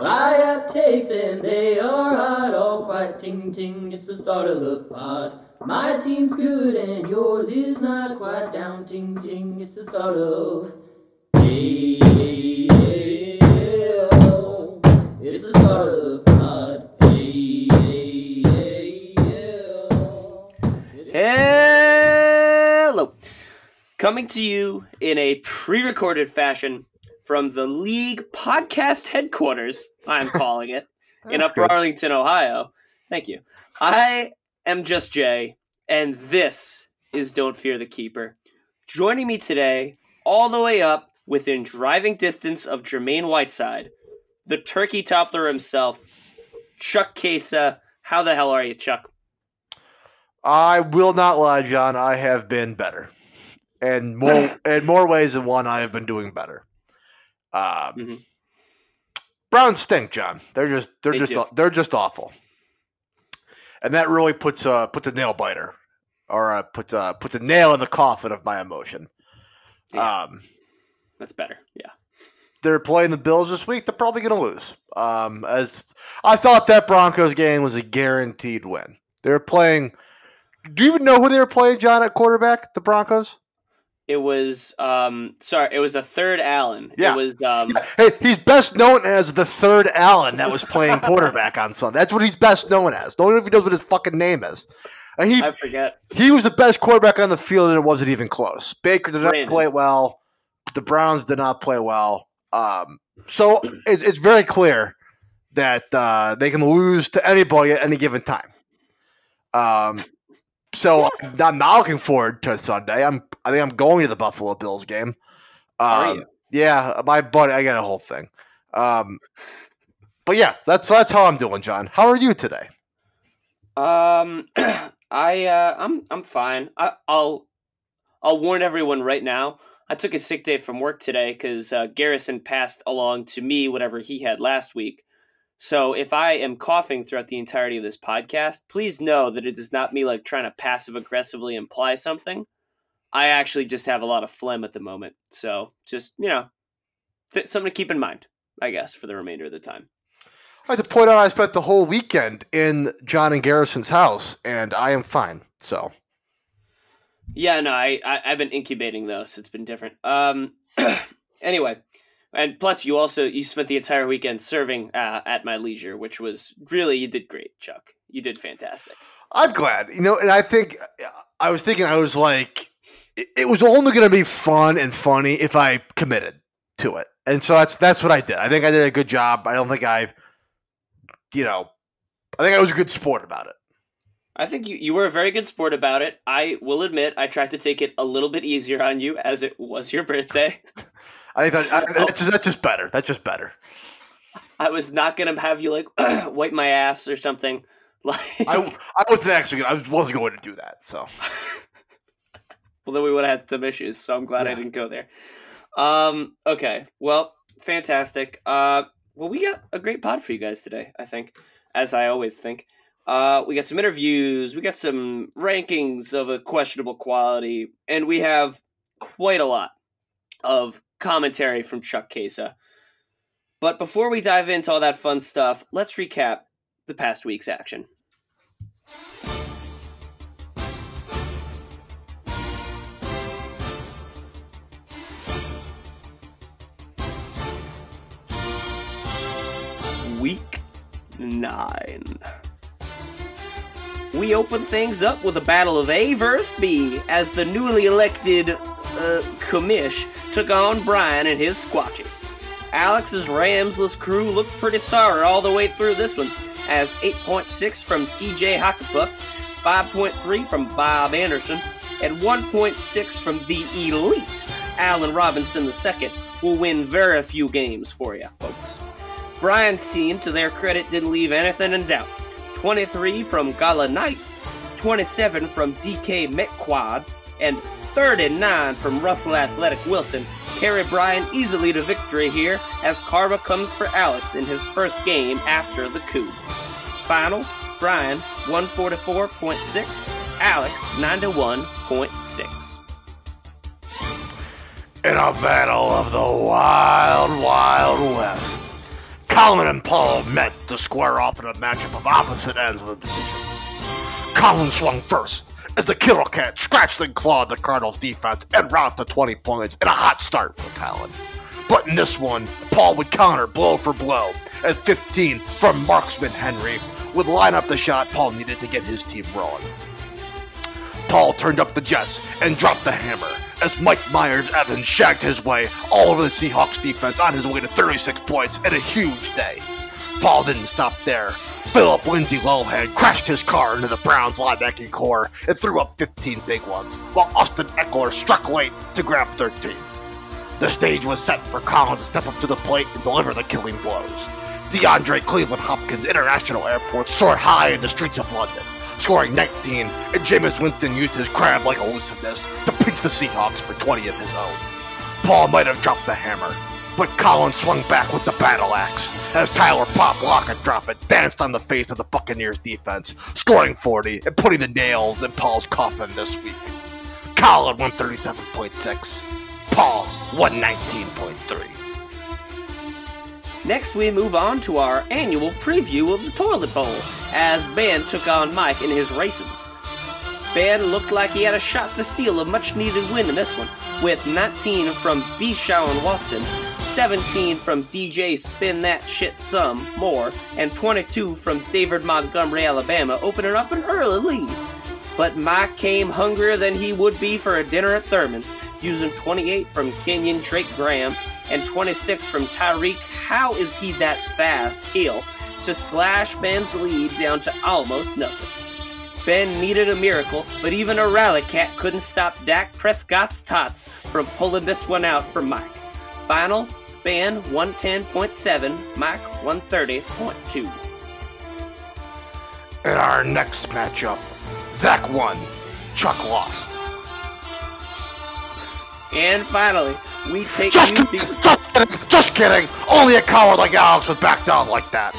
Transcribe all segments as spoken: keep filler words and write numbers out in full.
I have takes and they are hot, all quite ting ting, it's the start of the pod. My team's good and yours is not quite down, ting ting, it's the start of hey, hey, hey, hey, oh. It's the start of the pod. Hey, hey, hey, hey, oh. Hello! Coming to you in a pre-recorded fashion from the League Podcast Headquarters, I'm calling it, in Upper good. Arlington, Ohio. Thank you. I am Just Jay, and this is Don't Fear the Keeper. Joining me today, all the way up within driving distance of Jermaine Whiteside, the turkey toppler himself, Chuck Kesa. How the hell are you, Chuck? I will not lie, John. I have been better. And more, in more ways than one, I have been doing better. Um, mm-hmm. Browns stink, John. They're just they're they just do. they're just awful, and that really puts uh puts a nail biter or uh, puts uh puts a nail in the coffin of my emotion. Yeah. Um, that's better. Yeah, they're playing the Bills this week. They're probably going to lose. Um, as I thought that Broncos game was a guaranteed win. They're playing. Do you even know who they were playing, John, at quarterback? The Broncos. It was, um, sorry, it was a third Allen. Yeah. It was, um, yeah. Hey, he's best known as the third Allen that was playing quarterback on Sunday. That's what he's best known as. No one even knows what his fucking name is. And he, I forget. He was the best quarterback on the field, and it wasn't even close. Baker did not Brandon. play well. The Browns did not play well. Um, so it's, it's very clear that uh, they can lose to anybody at any given time. Um. So I'm not looking forward to Sunday. I'm I think I'm going to the Buffalo Bills game. Um, Are you? Yeah, my buddy. I got a whole thing. Um, but yeah, that's that's how I'm doing, John. How are you today? Um, I uh, I'm I'm fine. I, I'll I'll warn everyone right now. I took a sick day from work today because uh, Garrison passed along to me whatever he had last week. So if I am coughing throughout the entirety of this podcast, please know that it is not me like trying to passive aggressively imply something. I actually just have a lot of phlegm at the moment. So just, you know, th- something to keep in mind, I guess, for the remainder of the time. I'd like to point out I spent the whole weekend in John and Garrison's house, and I am fine. So, yeah, no, I, I, I've been incubating, though, so it's been different. Um, anyway. And plus, you also you spent the entire weekend serving uh, at my leisure, which was really you did great, Chuck. You did fantastic. I'm glad, you know. And I think I was thinking I was like, it was only going to be fun and funny if I committed to it, and so that's that's what I did. I think I did a good job. I don't think I, you know, I think I was a good sport about it. I think you, you were a very good sport about it. I will admit, I tried to take it a little bit easier on you as it was your birthday. I thought I, that's, just, that's just better. That's just better. I was not gonna have you like wipe my ass or something. Like I, I wasn't actually. Gonna, I wasn't going to do that. So, well, then we would have had some issues. So I'm glad yeah. I didn't go there. Um. Okay. Well, fantastic. Uh. Well, we got a great pod for you guys today. I think, as I always think. Uh, we got some interviews. We got some rankings of a questionable quality, and we have quite a lot of commentary from Chuck Kesa. But before we dive into all that fun stuff, let's recap the past week's action. Week nine. We open things up with a battle of A versus B as the newly elected Uh, commish took on Brian and his squatches. Alex's Ramsless crew looked pretty sour all the way through this one, as eight point six from T J Hockenpuk, five point three from Bob Anderson, and one point six from the elite Allen Robinson the second will win very few games for you, folks. Brian's team, to their credit, didn't leave anything in doubt. twenty-three from Gala Knight, twenty-seven from D K McQuad, and thirty-nine from Russell Athletic Wilson carry Brian easily to victory here as karma comes for Alex in his first game after the coup. Final, Brian one forty-four point six, Alex ninety-one point six. In a battle of the wild, wild west, Colin and Paul met to square off in a matchup of opposite ends of the division. Colin swung first, as the Killer Cat scratched and clawed the Cardinals' defense and route to twenty points in a hot start for Colin. But in this one, Paul would counter blow for blow, and fifteen from Marksman Henry would line up the shot Paul needed to get his team rolling. Paul turned up the jets and dropped the hammer, as Mike Myers-Evans shagged his way all over the Seahawks defense on his way to thirty-six points and a huge day. Paul didn't stop there. Philip Lindsay Lohan crashed his car into the Browns' linebacking core and threw up fifteen big ones, while Austin Eckler struck late to grab thirteen. The stage was set for Collins to step up to the plate and deliver the killing blows. DeAndre Cleveland Hopkins International Airport soared high in the streets of London, scoring nineteen, and Jameis Winston used his crab-like elusiveness to pinch the Seahawks for twenty of his own. Paul might have dropped the hammer, but Collins swung back with the battle axe as Tyler Pop Lockett drop it danced on the face of the Buccaneers defense, scoring forty and putting the nails in Paul's coffin this week. Collins one thirty-seven point six, Paul one nineteen point three. Next, we move on to our annual preview of the Toilet Bowl, as Ben took on Mike in his raisins. Ben looked like he had a shot to steal a much-needed win in this one, with nineteen from B'Shawn Watson, seventeen from D J Spin That Shit Some More, and twenty-two from David Montgomery, Alabama, opening up an early lead. But Mike came hungrier than he would be for a dinner at Thurman's, using twenty-eight from Kenyon Drake Graham and twenty-six from Tyreek How Is He That Fast Hill to slash Ben's lead down to almost nothing. Ben needed a miracle, but even a Rally Cat couldn't stop Dak Prescott's tots from pulling this one out for Mike. Final, Ben one ten point seven, Mike one thirty point two. In our next matchup, Zach won, Chuck lost. And finally, we take just, you kidding, just kidding, just kidding! Only a coward like Alex would back down like that.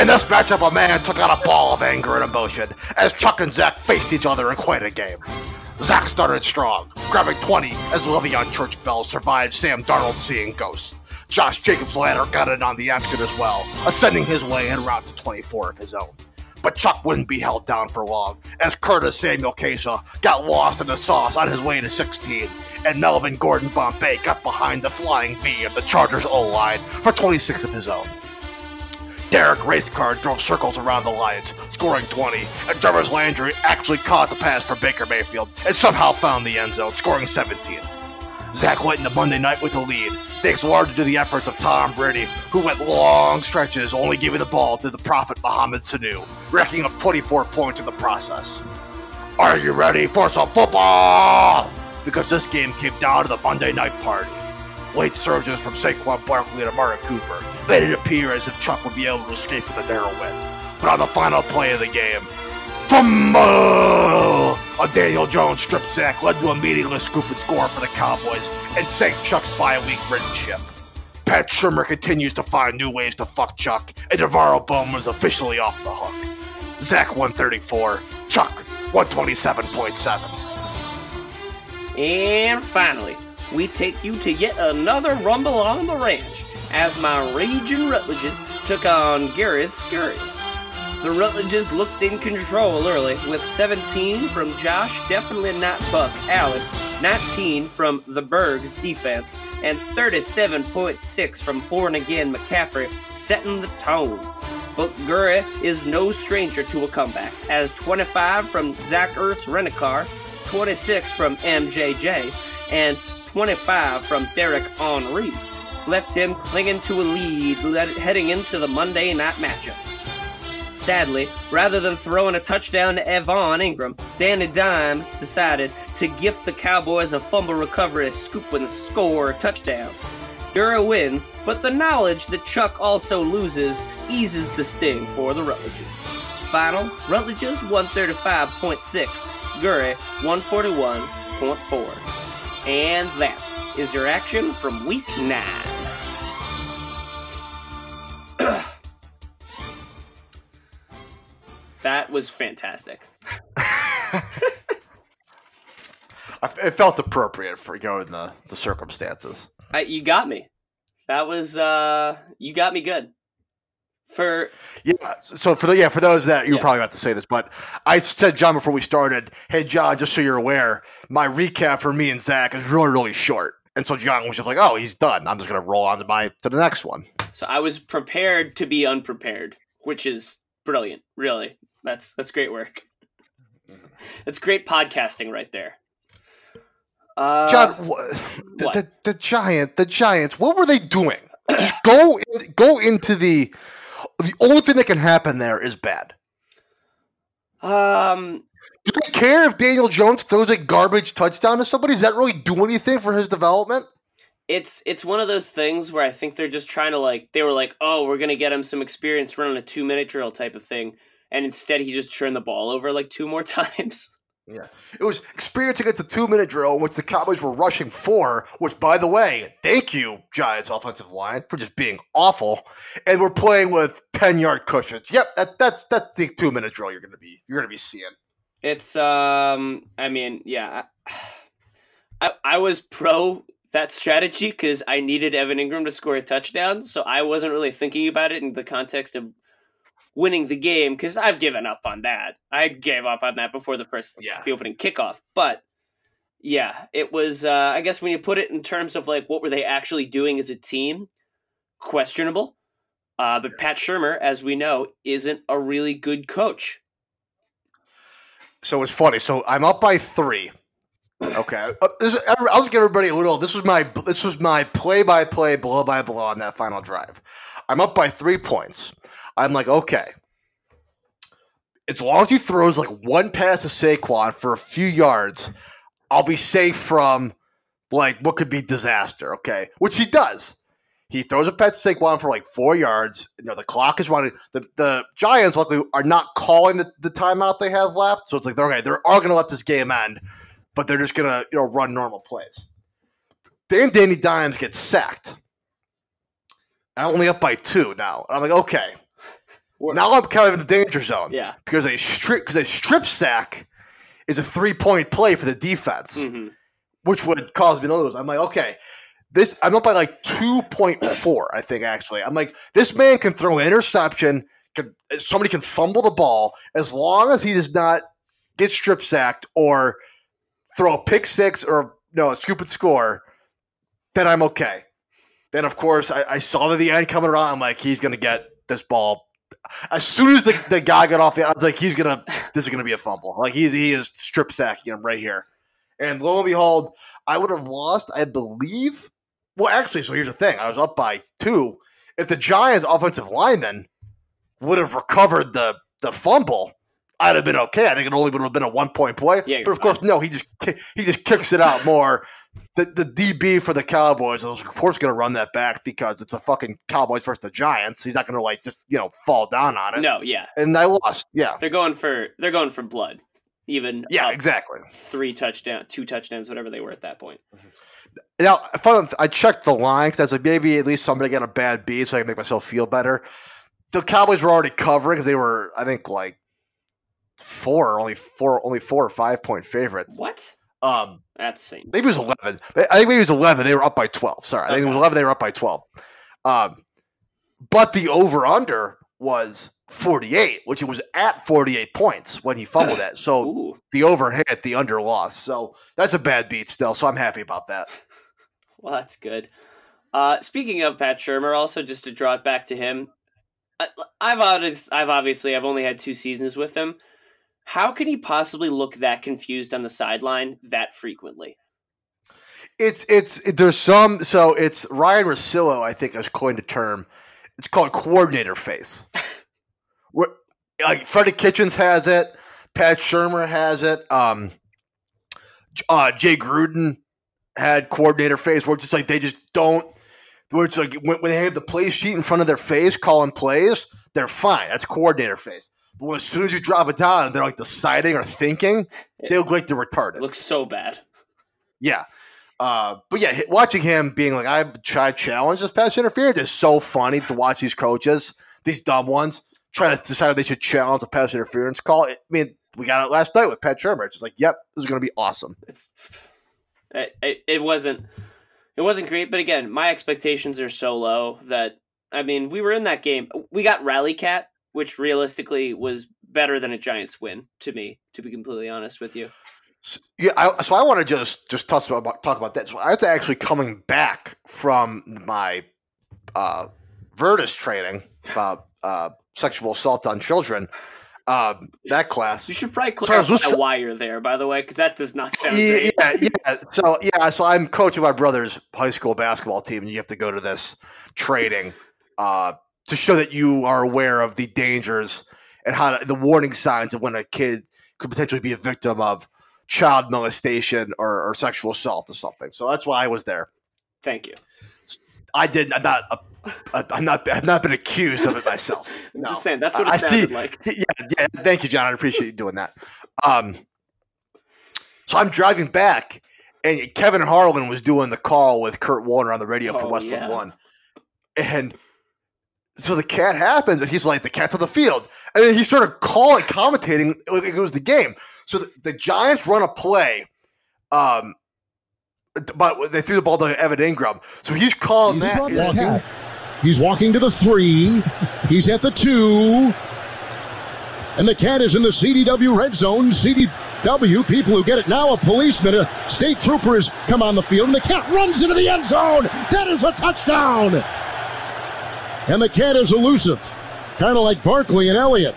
In this matchup, a man took out a ball of anger and emotion as Chuck and Zach faced each other in quite a game. Zach started strong, grabbing twenty as Le'Veon Church Bell survived Sam Darnold seeing ghosts. Josh Jacobs later got in on the action as well, ascending his way en route to twenty-four of his own. But Chuck wouldn't be held down for long, as Curtis Samuel Kesa got lost in the sauce on his way to sixteen, and Melvin Gordon Bombay got behind the flying V of the Chargers O-line for twenty-six of his own. Derek Racecard drove circles around the Lions, scoring twenty, and Jarvis Landry actually caught the pass for Baker Mayfield and somehow found the end zone, scoring seventeen. Zach went into Monday night with a lead, thanks largely to the efforts of Tom Brady, who went long stretches only giving the ball to the prophet Mohamed Sanu, racking up twenty-four points in the process. Are you ready for some football? Because this game came down to the Monday night party. Late surges from Saquon Barkley to Amari Cooper made it appear as if Chuck would be able to escape with a narrow win. But on the final play of the game, fumble! A Daniel Jones strip sack led to a meaningless scoop and score for the Cowboys and sank Chuck's bye-week ridden ship. Pat Shurmur continues to find new ways to fuck Chuck, and Navarro Bowman is officially off the hook. Zach one thirty-four, Chuck one twenty-seven point seven. And finally, we take you to yet another rumble on the ranch as my Ragin' Rutledges took on Gary's Scurries. The Rutledges looked in control early, with seventeen from Josh Definitely Not Buck Allen, nineteen from the Bergs defense, and thirty-seven point six from Born Again McCaffrey setting the tone. But Gurry is no stranger to a comeback, as twenty-five from Zach Ertz Renicar, twenty-six from M J J, and twenty-five from Derek Henry left him clinging to a lead heading into the Monday night matchup. Sadly, rather than throwing a touchdown to Evan Ingram, Danny Dimes decided to gift the Cowboys a fumble recovery, scoop and score touchdown. Gurry wins, but the knowledge that Chuck also loses eases the sting for the Rutledges. Final, Rutledges one thirty-five point six, Gurry one forty-one point four. And that is your action from week nine. That was fantastic. It felt appropriate for going the the circumstances. I, you got me. That was uh, you got me good. For yeah, so for the yeah for those that you're yeah. probably about to say this, but I said, John, before we started, hey John, just so you're aware, my recap for me and Zach is really really short, and so John was just like, oh, he's done. I'm just gonna roll on to my to the next one. So I was prepared to be unprepared, which is brilliant. Really, that's that's great work. That's great podcasting right there. Uh, John, wh- the, the the giant, the Giants. What were they doing? Just go in, go into the. The only thing that can happen there is bad. Um, do they care if Daniel Jones throws a garbage touchdown to somebody? Does that really do anything for his development? It's it's one of those things where I think they're just trying to like, they were like, oh, we're going to get him some experience running a two-minute drill type of thing. And instead he just turned the ball over like two more times. Yeah, it was experience against a two-minute drill in which the Cowboys were rushing four, which, by the way, thank you, Giants offensive line, for just being awful. And we're playing with ten-yard cushions. Yep, that, that's that's the two-minute drill you're gonna be you're gonna be seeing. It's um, I mean, yeah, I I was pro that strategy because I needed Evan Ingram to score a touchdown, so I wasn't really thinking about it in the context of winning the game, because I've given up on that. I gave up on that before the first yeah. the opening kickoff. But yeah, it was. Uh, I guess when you put it in terms of like what were they actually doing as a team, questionable. Uh, but Pat Shurmur, as we know, isn't a really good coach. So it's funny. So I'm up by three. Okay, uh, this, I'll just give everybody a little. This was my this was my play by play, blow by blow on that final drive. I'm up by three points. I'm like, okay, as long as he throws like one pass to Saquon for a few yards, I'll be safe from like what could be disaster, okay? Which he does. He throws a pass to Saquon for like four yards. You know, the clock is running. The, the Giants, luckily, are not calling the, the timeout they have left. So it's like, okay, they are going to let this game end, but they're just going to, you know, run normal plays. Then Danny Dimes gets sacked. I'm only up by two now. I'm like, okay. We're, now I'm kind of in the danger zone. Yeah. Because a strip because a strip sack is a three-point play for the defense, mm-hmm. which would cause me to lose. I'm like, okay, this I'm up by like two point four, I think, actually. I'm like, this man can throw an interception, can, somebody can fumble the ball, as long as he does not get strip sacked or throw a pick six or no, a scoop and score, then I'm okay. Then, of course, I, I saw the end coming around. I'm like, he's going to get this ball. As soon as the, the guy got off the, I was like, he's gonna. This is gonna be a fumble. Like he's he is strip sacking him right here. And lo and behold, I would have lost. I believe. Well, actually, so here's the thing. I was up by two. If the Giants' offensive lineman would have recovered the the fumble, I'd have been okay. I think it only would have been a one point play. Yeah, but of course, no. He just he just kicks it out more. The the D B for the Cowboys is of course going to run that back because it's a fucking Cowboys versus the Giants. He's not going to like just you know fall down on it. No, yeah, and I lost. Yeah, they're going for they're going for blood. Even yeah, exactly. Three touchdowns, two touchdowns, whatever they were at that point. Mm-hmm. Now, fun, I checked the line because I was like, maybe at least somebody got a bad beat so I can make myself feel better. The Cowboys were already covering because they were, I think, like four, only four, only four or five point favorites. What? Um, that's the same. Maybe it was eleven. I think maybe it was eleven. They were up by twelve. Sorry, okay. I think it was eleven. They were up by twelve. Um, but the over under was forty-eight, which it was at forty-eight points when he fumbled that. So Ooh. The over hit, the under lost. So that's a bad beat still. So I'm happy about that. Well, that's good. Uh, speaking of Pat Shurmur, also just to draw it back to him, I, I've I've obviously I've only had two seasons with him. How can he possibly look that confused on the sideline that frequently? It's it's there's some so it's Ryan Russillo, I think, has coined a term. It's called coordinator face. Where, like Freddie Kitchens has it, Pat Shurmur has it, um, uh, Jay Gruden had coordinator face. Where it's just like they just don't. Where it's like when, when they have the play sheet in front of their face calling plays, they're fine. That's coordinator face. But well, as soon as you drop it down and they're like deciding or thinking, they look like they're retarded. It looks so bad. Yeah. Uh, but yeah, watching him being like, I tried challenge this pass interference is so funny to watch these coaches, these dumb ones, trying to decide if they should challenge a pass interference call. I mean, we got it last night with Pat Shurmur. It's just like, yep, this is going to be awesome. It's it, it wasn't it wasn't great, but again, my expectations are so low that I mean, we were in that game. We got Rally Cat, which realistically was better than a Giants win to me, to be completely honest with you. So, yeah, I, so I want to just just talk about talk about that. So I was actually coming back from my uh, Virtus training about uh, sexual assault on children. Uh, that class. You should probably clarify so why you're there, by the way, because that does not sound yeah, great. yeah. So yeah, so I'm coaching my brother's high school basketball team, and you have to go to this training uh, to show that you are aware of the dangers and how to, the warning signs of when a kid could potentially be a victim of child molestation or, or sexual assault or something. So that's why I was there. Thank you. I did I'm not. A, I'm not. I've not been accused of it myself. No. I'm just saying that's what it I sounded see, like. Yeah, yeah. Thank you, John. I appreciate you doing that. Um, so I'm driving back, and Kevin Harlan was doing the call with Kurt Warner on the radio oh, for Westwood yeah. One, and so the cat happens, and he's like, "The cat's on the field," and then he started calling, commentating. It was the game. So the, the Giants run a play. Um, but they threw the ball to Evan Ingram, so he's calling he's that. that cat. He's walking to the three. He's at the two. And the cat is in the C D W red zone. C D W, people who get it now, a policeman, a state trooper has come on the field, and the cat runs into the end zone. That is a touchdown. And the cat is elusive, kind of like Barkley and Elliott.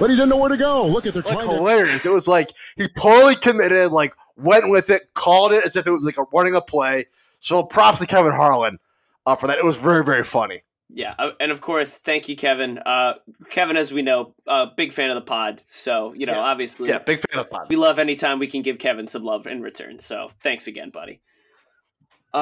But he didn't know where to go. Look at their trying. Like hilarious. To- it was like he totally committed, like went with it, called it as if it was like a running a play. So props to Kevin Harlan. Uh, for that, it was very, very funny. Yeah, uh, and of course, thank you, Kevin. Uh, Kevin, as we know, a uh, big fan of the pod. So, you know, yeah. obviously. Yeah, big fan of the pod. We love anytime we can give Kevin some love in return. So, thanks again, buddy. Uh,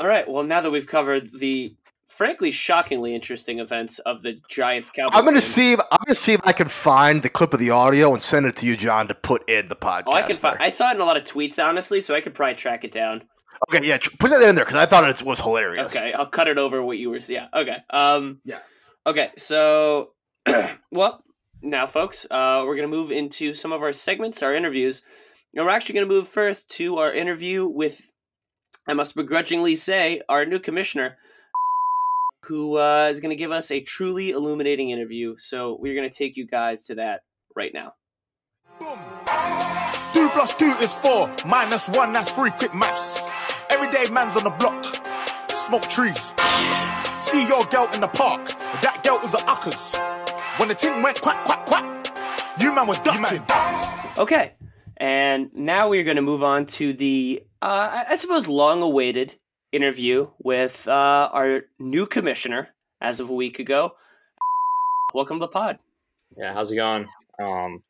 all right, well, now that we've covered the, frankly, shockingly interesting events of the Giants-Cowboys. I'm going to see if I'm gonna see if I can find the clip of the audio and send it to you, John, to put in the podcast. Oh, I can find. I saw it in a lot of tweets, honestly, so I could probably track it down. Okay, yeah, put that in there because I thought it was hilarious. Okay, I'll cut it over what you were saying. Yeah, okay. Um, yeah. Okay, so, well, now, folks, uh, we're going to move into some of our segments, our interviews. And we're actually going to move first to our interview with, I must begrudgingly say, our new commissioner, who uh, is going to give us a truly illuminating interview. So we're going to take you guys to that right now. Boom. Two plus two is four, minus one, that's three, quick maths. Everyday man's on the block, smoke trees. See your girl in the park, that girl was a uckers. When the ting went quack, quack, quack, you man was ducking. Okay, and now we're going to move on to the, uh, I suppose, long-awaited interview with uh, our new commissioner as of a week ago. Welcome to the pod. Yeah, how's it going? Um,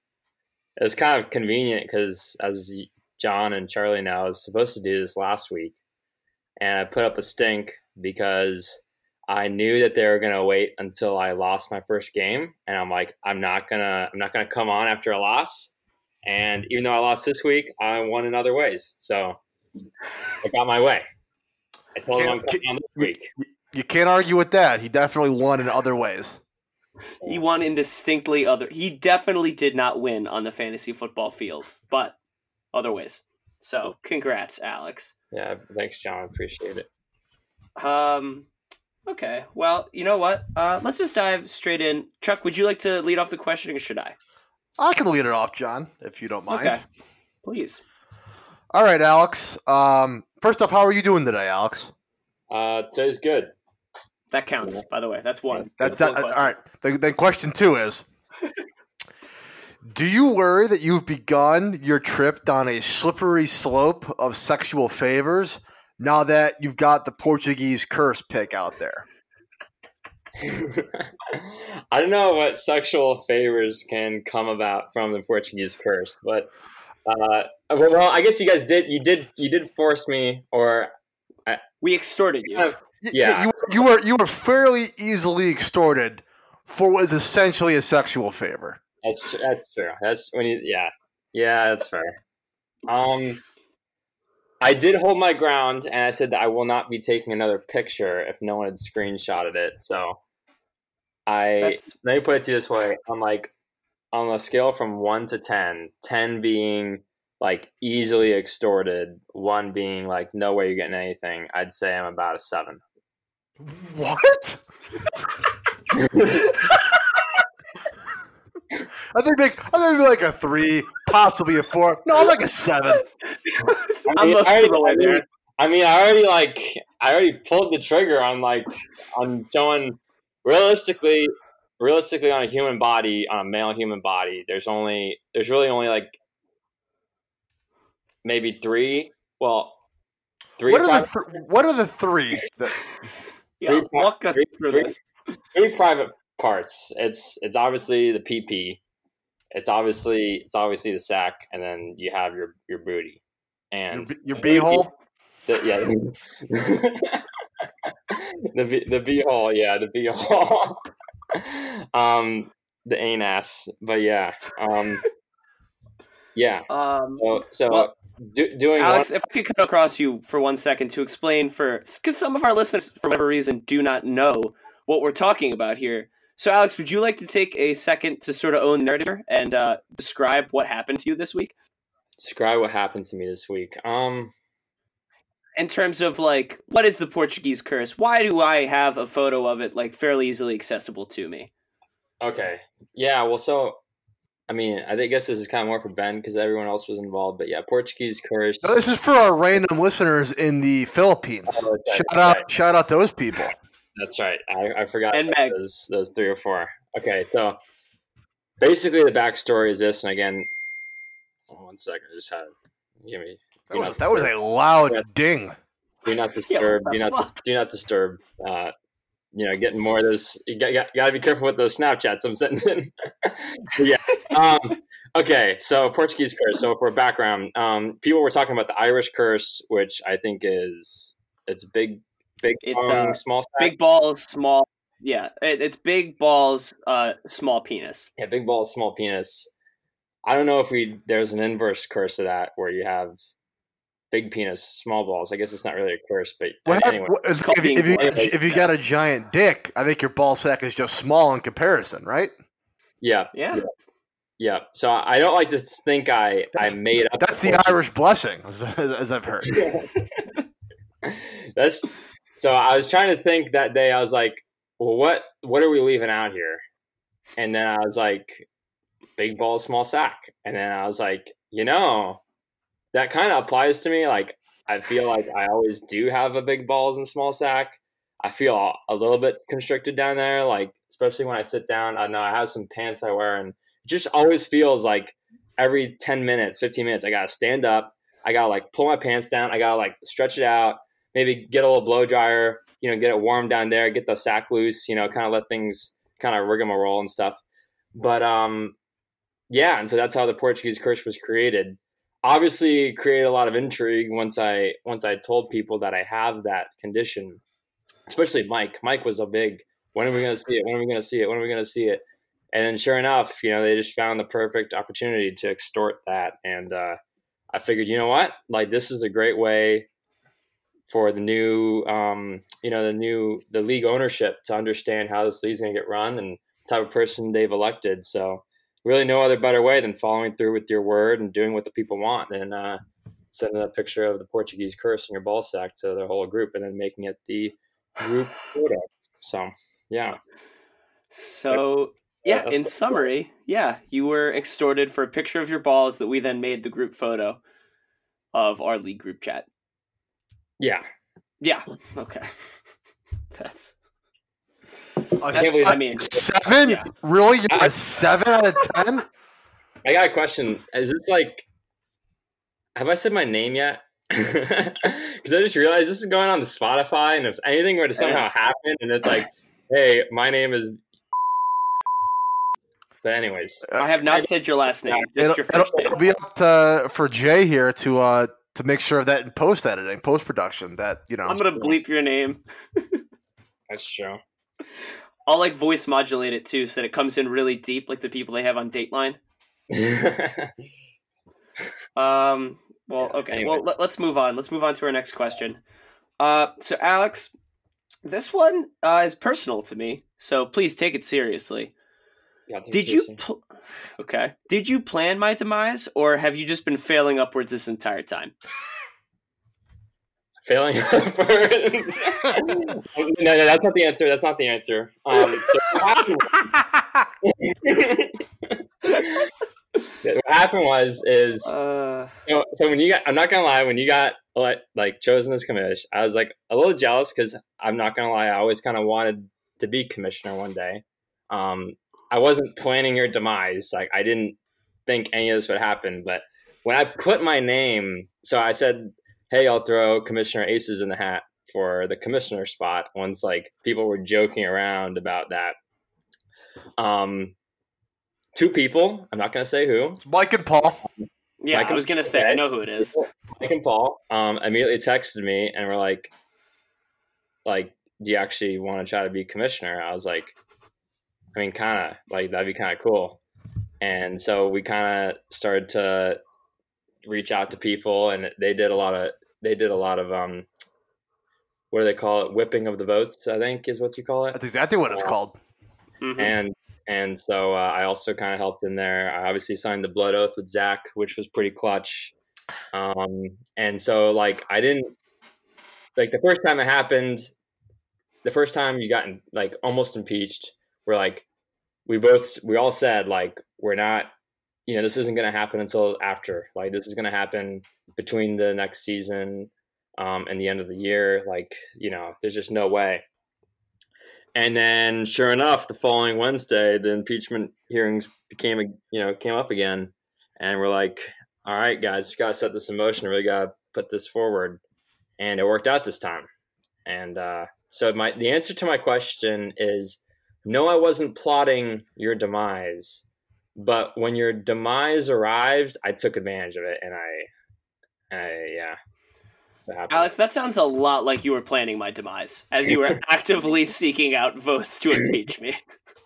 it was kind of convenient because as you, John and Charlie now is supposed to do this last week, and I put up a stink because I knew that they were gonna wait until I lost my first game, and I'm like, I'm not gonna, I'm not gonna come on after a loss. And even though I lost this week, I won in other ways, so I got my way. I told them I'm coming on this week. You can't argue with that. He definitely won in other ways. He won in distinctly other. He definitely did not win on the fantasy football field, but. Other ways. So congrats, Alex. Yeah, thanks, John. Appreciate it. Um, okay. Well, you know what? Uh, let's just dive straight in. Chuck, would you like to lead off the questioning or should I? I can lead it off, John, if you don't mind. Okay. Please. All right, Alex. Um, first off, how are you doing today, Alex? Uh, today's good. That counts, yeah. by the way. That's one. That's, That's that, one all right. Then, then question two is... Do you worry that you've begun your trip down a slippery slope of sexual favors now that you've got the Portuguese curse pick out there? I don't know what sexual favors can come about from the Portuguese curse, but uh, well, I guess you guys did. You did. You did force me, or I, we extorted you. Uh, yeah, you, you were you were fairly easily extorted for what is essentially a sexual favor. That's that's true. That's when you yeah yeah that's fair. Um, I did hold my ground, and I said that I will not be taking another picture if no one had screenshotted it. So I that's... let me put it to you this way: I'm like on a scale from one to ten, ten being like easily extorted, one being like no way you're getting anything. I'd say I'm about a seven. What? I think like I think like a three, possibly a four. No, I'm like a seven. I mean, I, already, I, mean, I mean, I already like I already pulled the trigger on like on showing realistically, realistically on a human body, on a male human body. There's only there's really only like maybe three. Well, three. What are private, the th- what are the three? That- yeah, three walk us three, through three, this. Three private parts. It's it's obviously the P P. It's obviously it's obviously the sack, and then you have your, your booty and your, your b hole. Yeah, the the, the b hole. Yeah, the b hole. um, the anus. But yeah, um, yeah. Um, so so well, do, doing Alex, one- if I could cut across you for one second to explain for because some of our listeners for whatever reason do not know what we're talking about here. So, Alex, would you like to take a second to sort of own the narrative and uh, describe what happened to you this week? Describe what happened to me this week. Um, in terms of like, what is the Portuguese curse? Why do I have a photo of it like fairly easily accessible to me? Okay, yeah. Well, so I mean, I guess this is kind of more for Ben because everyone else was involved. But yeah, Portuguese curse. No, this is for our random listeners in the Philippines. Oh, okay. Shout out! Right. Shout out those people. That's right. I, I forgot and Meg. Those, those three or four. Okay, so basically the backstory is this, and again, oh, one second, I just had give me. That, was, that was a loud do ding. Not, do not disturb. do not dis, do not disturb. Uh, you know, getting more of those. You got, got, got to be careful with those Snapchats I'm sending in. Yeah. Um, okay, so Portuguese curse. So for background, um, people were talking about the Irish curse, which I think is it's big. Big it's um, uh, small sack. Big balls, small. Yeah, it, it's big balls, uh, small penis. Yeah, big balls, small penis. I don't know if we there's an inverse curse to that where you have big penis, small balls. I guess it's not really a curse, but what, anyway. What, if, if, if, you, if you got a giant dick, I think your ball sack is just small in comparison, right? Yeah, yeah, yeah. yeah. So I don't like to think I, I made up. That's the Irish blessing, as, as I've heard. That's. So I was trying to think that day. I was like, well, what what are we leaving out here? And then I was like, big ball, small sack. And then I was like, you know, that kind of applies to me. Like, I feel like I always do have a big balls and small sack. I feel a little bit constricted down there, like, especially when I sit down. I know I have some pants I wear, and it just always feels like every ten minutes, fifteen minutes, I got to stand up. I got to, like, pull my pants down. I got to, like, stretch it out. Maybe get a little blow dryer, you know, get it warm down there, get the sack loose, you know, kind of let things kind of rigmarole and stuff. But, um, yeah, and so that's how the Portuguese curse was created. Obviously, it created a lot of intrigue once I once I told people that I have that condition, especially Mike. Mike was a big, when are we going to see it? When are we going to see it? When are we going to see it? And then sure enough, you know, they just found the perfect opportunity to extort that. And uh, I figured, you know what? Like, this is a great way for the new, um, you know, the new, the league ownership to understand how this league's going to get run and the type of person they've elected. So really no other better way than following through with your word and doing what the people want and uh, sending a picture of the Portuguese curse in your ball sack to the whole group and then making it the group photo. So, yeah. So, yeah, That's in summary, cool. yeah, you were extorted for a picture of your balls that we then made the group photo of our league group chat. Yeah. Yeah. Okay. That's. I, that's I mean, seven? Yeah. Really? You're I, a seven out of ten? I got a question. Is this like, have I said my name yet? Because I just realized this is going on to Spotify, and if anything were to somehow happen, and it's like, hey, my name is. But anyways, I have not I, said your last name. Just it'll, your first it'll, name. It'll be up to, for Jay here to. Uh, To make sure of that in post editing, post production, that you know, I'm gonna bleep your name. That's true. I'll like voice modulate it too, so that it comes in really deep, like the people they have on Dateline. um. Well, okay. Anyway. Well, let, let's move on. Let's move on to our next question. Uh. So, Alex, this one uh, is personal to me, so please take it seriously. Yeah, Did you pl- okay? Did you plan my demise, or have you just been failing upwards this entire time? Failing efforts. no, no, that's not the answer. That's not the answer. Um, so what happened was, what happened was is uh, so, so when you got, I'm not gonna lie, when you got like chosen as commissioner, I was like a little jealous because I'm not gonna lie, I always kind of wanted to be commissioner one day. Um, I wasn't planning your demise. Like I didn't think any of this would happen, but when I put my name, so I said, hey, I'll throw Commissioner Aces in the hat for the commissioner spot. Once like people were joking around about that. Um, two people, I'm not going to say who. It's Mike and Paul. Yeah, Mike I was going to say, I know who it is. Mike and Paul um, immediately texted me and were like, like, do you actually want to try to be commissioner? I was like, I mean, kind of like, that'd be kind of cool. And so we kind of started to reach out to people, and they did a lot of they did a lot of um, what do they call it? Whipping of the votes, I think, is what you call it. That's exactly what it's called. Mm-hmm. And and so uh, I also kind of helped in there. I obviously signed the blood oath with Zach, which was pretty clutch. Um, and so like I didn't like the first time it happened. The first time you got in, like almost impeached, we're like we both we all said like we're not. You know, this isn't going to happen until after. Like, this is going to happen between the next season um, and the end of the year. Like, you know, there's just no way. And then, sure enough, the following Wednesday, the impeachment hearings became, you know, came up again, and we're like, all right, guys, we got to set this in motion. We really got to put this forward, and it worked out this time. And uh, so, my the answer to my question is no. I wasn't plotting your demise. But when your demise arrived, I took advantage of it, and I, I yeah. That Alex, that sounds a lot like you were planning my demise, as you were actively seeking out votes to impeach me.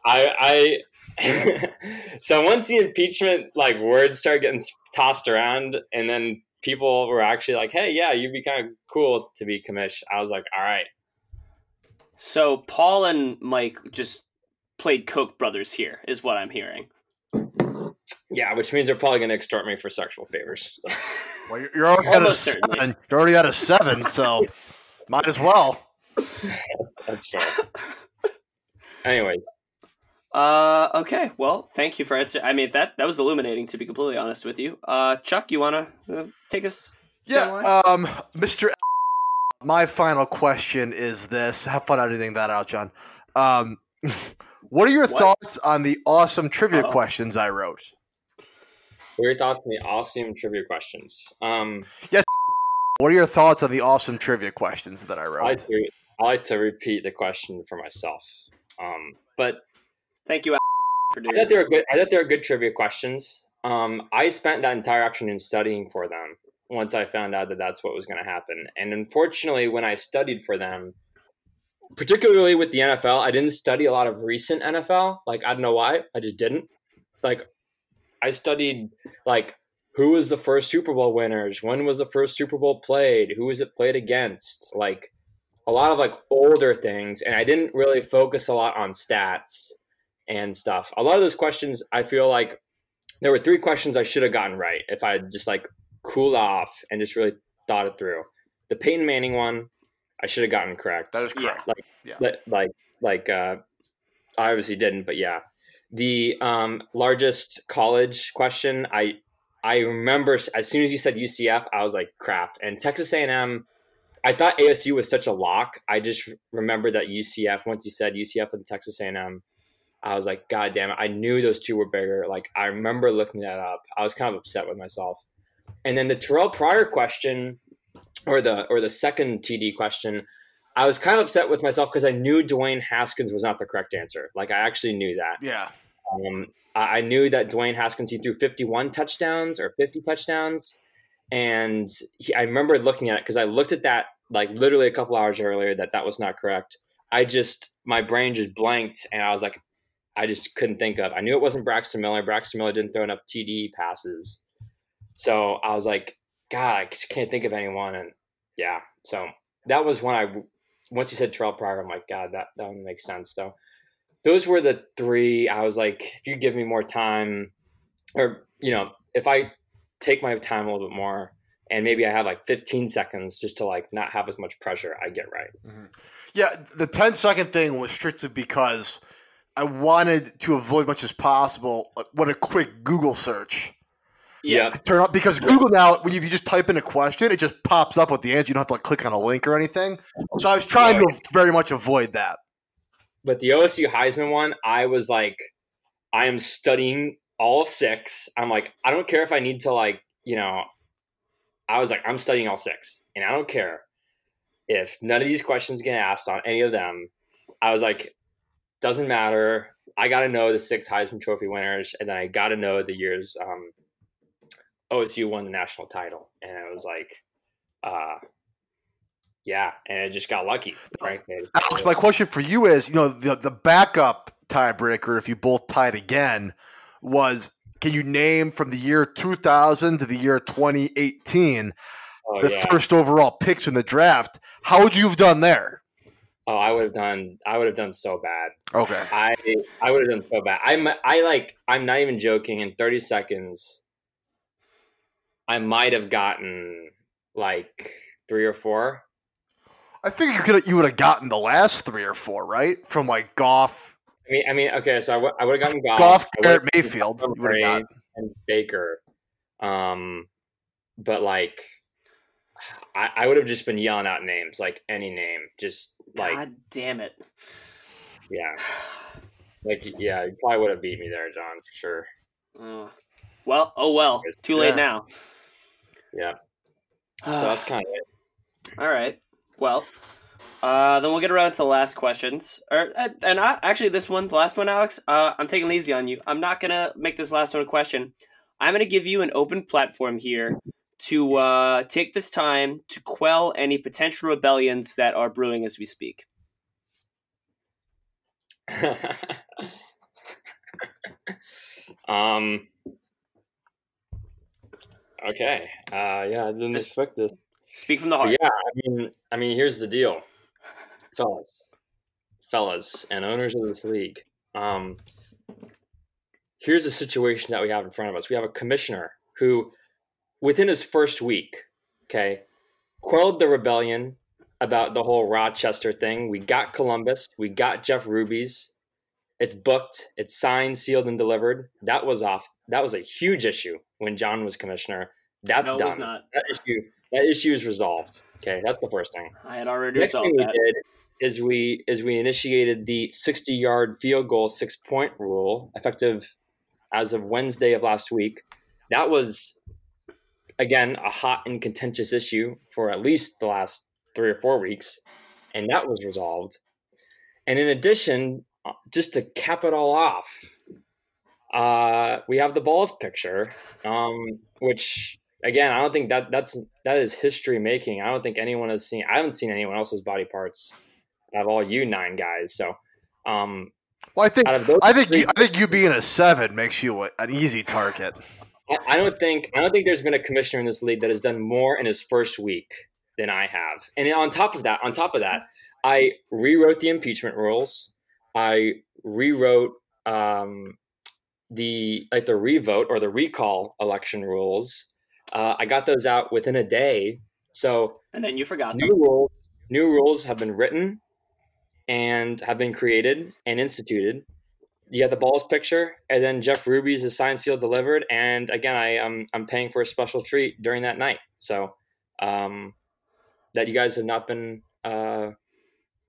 I, I so once the impeachment like words started getting tossed around, and then people were actually like, "Hey, yeah, you'd be kind of cool to be commish." I was like, "All right." So Paul and Mike just played Koch brothers here, is what I'm hearing. Yeah, which means they're probably going to extort me for sexual favors. So. Well, you're, you're already at a certainly. seven. You're already at a seven, so might as well. That's fine. Anyway. Uh, okay, well, thank you for answering. I mean, that, that was illuminating, to be completely honest with you. Uh, Chuck, you want to uh, take us? Yeah, um, Mister My final question is this. Have fun editing that out, John. Um, what are your what? thoughts on the awesome trivia Uh-oh. questions I wrote? What are your thoughts on the awesome trivia questions? Um, yes. What are your thoughts on the awesome trivia questions that I wrote? I like to, I like to repeat the question for myself. Um, but thank you for doing. I thought they were good. I thought they were good trivia questions. Um, I spent that entire afternoon studying for them. Once I found out that that's what was going to happen, and unfortunately, when I studied for them, particularly with the N F L, I didn't study a lot of recent N F L. Like I don't know why. I just didn't. Like. I studied like who was the first Super Bowl winners, when was the first Super Bowl played, who was it played against, like a lot of like older things, and I didn't really focus a lot on stats and stuff. A lot of those questions, I feel like there were three questions I should have gotten right if I just like cooled off and just really thought it through. The Peyton Manning one, I should have gotten correct. That is correct. Like yeah. like like, like uh, I obviously didn't, but yeah. The um, largest college question, I I remember as soon as you said U C F, I was like, crap. And Texas A and M, I thought A S U was such a lock. I just remember that U C F, once you said U C F and Texas A and M, I was like, God damn it. I knew those two were bigger. Like, I remember looking that up. I was kind of upset with myself. And then the Terrell Pryor question, or the or the second T D question, I was kind of upset with myself because I knew Dwayne Haskins was not the correct answer. Like, I actually knew that. Yeah. Um, I, I knew that Dwayne Haskins, he threw fifty-one touchdowns or fifty touchdowns. And he, I remember looking at it because I looked at that, like, literally a couple hours earlier that that was not correct. I just – my brain just blanked, and I was like – I just couldn't think of. I knew it wasn't Braxton Miller. Braxton Miller didn't throw enough T D passes. So I was like, God, I just can't think of anyone. And, yeah, so that was when I – once you said Terrell Pryor, I'm like, God, that, that would make sense. So those were the three. I was like, if you give me more time, or, you know, if I take my time a little bit more, and maybe I have like fifteen seconds just to like not have as much pressure, I get right. Mm-hmm. Yeah, the ten second thing was strictly because I wanted to avoid as much as possible what a quick Google search. Yeah. Turn up, because Google now, when you just type in a question, it just pops up with the answer. You don't have to like click on a link or anything. So I was trying to very much avoid that. But the O S U Heisman one, I was like, I am studying all six. I'm like, I don't care if I need to like, you know, I was like, I'm studying all six. And I don't care if none of these questions get asked on any of them. I was like, doesn't matter. I got to know the six Heisman Trophy winners. And then I got to know the years um, O S U won the national title. And I was like, uh, yeah. And I just got lucky, frankly. Alex, my question for you is, you know, the, the backup tiebreaker, if you both tied again, was can you name from the year two thousand to the year twenty eighteen oh, the yeah. first overall picks in the draft? How would you have done there? Oh, I would have done. I would have done so bad. Okay. I I would have done so bad. I'm. I like. I'm not even joking. In thirty seconds, I might have gotten like three or four. I think you could. You would have gotten the last three or four, right? From like Goff. I mean. I mean. Okay. So I, w- I would have gotten Goff. Goff, Garrett Mayfield, you would have gotten and Baker. Um, but like. I, I would have just been yelling out names, like any name, just like. God damn it! Yeah, like yeah, you probably would have beat me there, John, for sure. Uh, well, oh well, too yeah. late now. Yeah. So uh, that's kind of it. All right. Well, uh, then we'll get around to the last questions, or and I, actually this one, the last one, Alex. Uh, I'm taking it easy on you. I'm not gonna make this last one a question. I'm gonna give you an open platform here to uh, take this time to quell any potential rebellions that are brewing as we speak. um. Okay. Uh, yeah, I didn't Just expect this. Speak from the heart. But yeah, I mean, I mean, here's the deal, fellas, fellas, and owners of this league. Um, here's the situation that we have in front of us. We have a commissioner who, within his first week, okay, quelled the rebellion about the whole Rochester thing. We got Columbus. We got Jeff Ruby's. It's booked. It's signed, sealed, and delivered. That was off. That was a huge issue when John was commissioner. That's no, done. It was not. That issue. That issue is resolved. Okay, that's the first thing. I had already resolved that. Next thing we did is we is we initiated the sixty-yard field goal six-point rule effective as of Wednesday of last week. That was, again, a hot and contentious issue for at least the last three or four weeks, and that was resolved. And in addition, just to cap it all off, uh, we have the balls picture, um, which, again, I don't think that that's that is history making. I don't think anyone has seen. I haven't seen anyone else's body parts out of all you nine guys. So, um, well, I think I think three- you, I think you being a seven makes you a, an easy target. I don't think I don't think there's been a commissioner in this league that has done more in his first week than I have. And on top of that, on top of that, I rewrote the impeachment rules. I rewrote um, the like the revote or the recall election rules. Uh, I got those out within a day. So and then you forgot new them. rules. New rules have been written and have been created and instituted. You got the balls picture, and then Jeff Ruby's is signed, sealed, delivered. And again, I um, I'm paying for a special treat during that night. So um, that you guys have not been uh,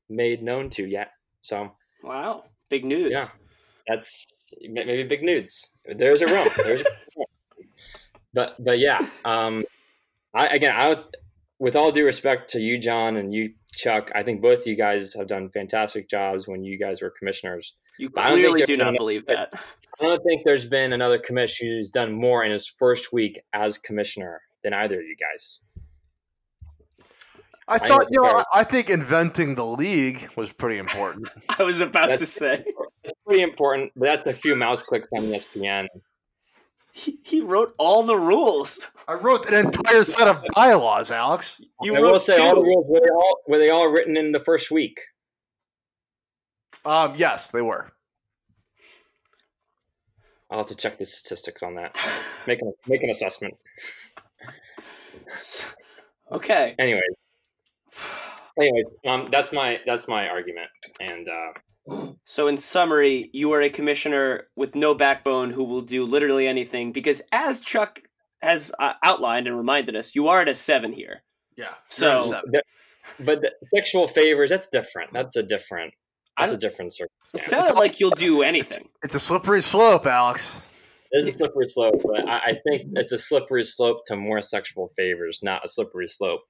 made known to yet. So wow, big nudes. Yeah, that's maybe big nudes. There's a room. There's a room. But but yeah, um, I again, I would, with all due respect to you, John, and you, Chuck, I think both of you guys have done fantastic jobs when you guys were commissioners. You clearly do not believe that. I don't think there's been another commissioner who's done more in his first week as commissioner than either of you guys. I, I thought, you know, was, I think inventing the league was pretty important. I was about that's, to say. That's pretty important, but that's a few mouse clicks on E S P N. He, he wrote all the rules. I wrote an entire set of bylaws, Alex. You I wrote will say two. All the rules, were they all, were they all written in the first week? Um, yes, they were. I'll have to check the statistics on that. Make an, make an assessment. Okay. Anyway. Anyway, um, that's my that's my argument. And uh, so, in summary, you are a commissioner with no backbone who will do literally anything because, as Chuck has uh, outlined and reminded us, you are at a seven here. Yeah. So, the, but the sexual favors—that's different. That's a different. That's a different circumstance. It sounds like you'll do anything. It's a slippery slope, Alex. It's a slippery slope, but I, I think it's a slippery slope to more sexual favors, not a slippery slope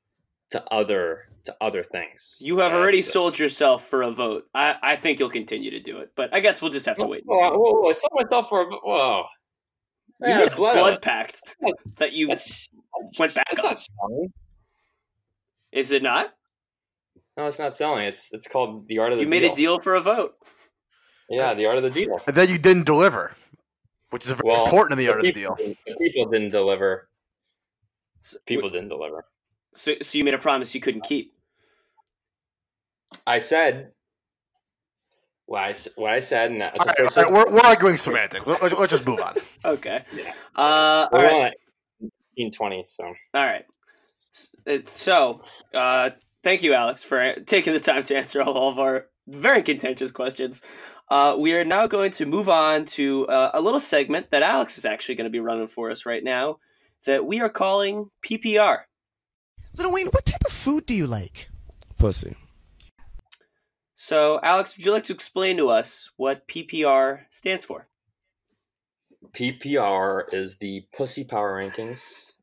to other to other things. You have so already sold it. yourself for a vote. I, I think you'll continue to do it, but I guess we'll just have to wait. Whoa, whoa, whoa, I sold myself for a vote. Whoa. You yeah, made a blood, blood pact that, that you that's, that's, went back that's on. Not selling. Is it not? No, it's not selling. It's it's called the art of the deal. You made deal. a deal for a vote. Yeah, the art of the deal. And then you didn't deliver, which is very well, important in the art the people, of the deal. The people didn't deliver. People didn't deliver. So, so you made a promise you couldn't keep. I said what I, what I said. And that, all right, all right, we're, we're arguing semantic. Let, let's, let's just move on. Okay. Yeah. Uh, we're all right. eighteen twenty, so. All right. So, uh, thank you, Alex, for taking the time to answer all of our very contentious questions. Uh, we are now going to move on to uh, a little segment that Alex is actually going to be running for us right now that we are calling P P R. Lil Wayne, what type of food do you like? Pussy. So, Alex, would you like to explain to us what P P R stands for? P P R is the Pussy Power Rankings.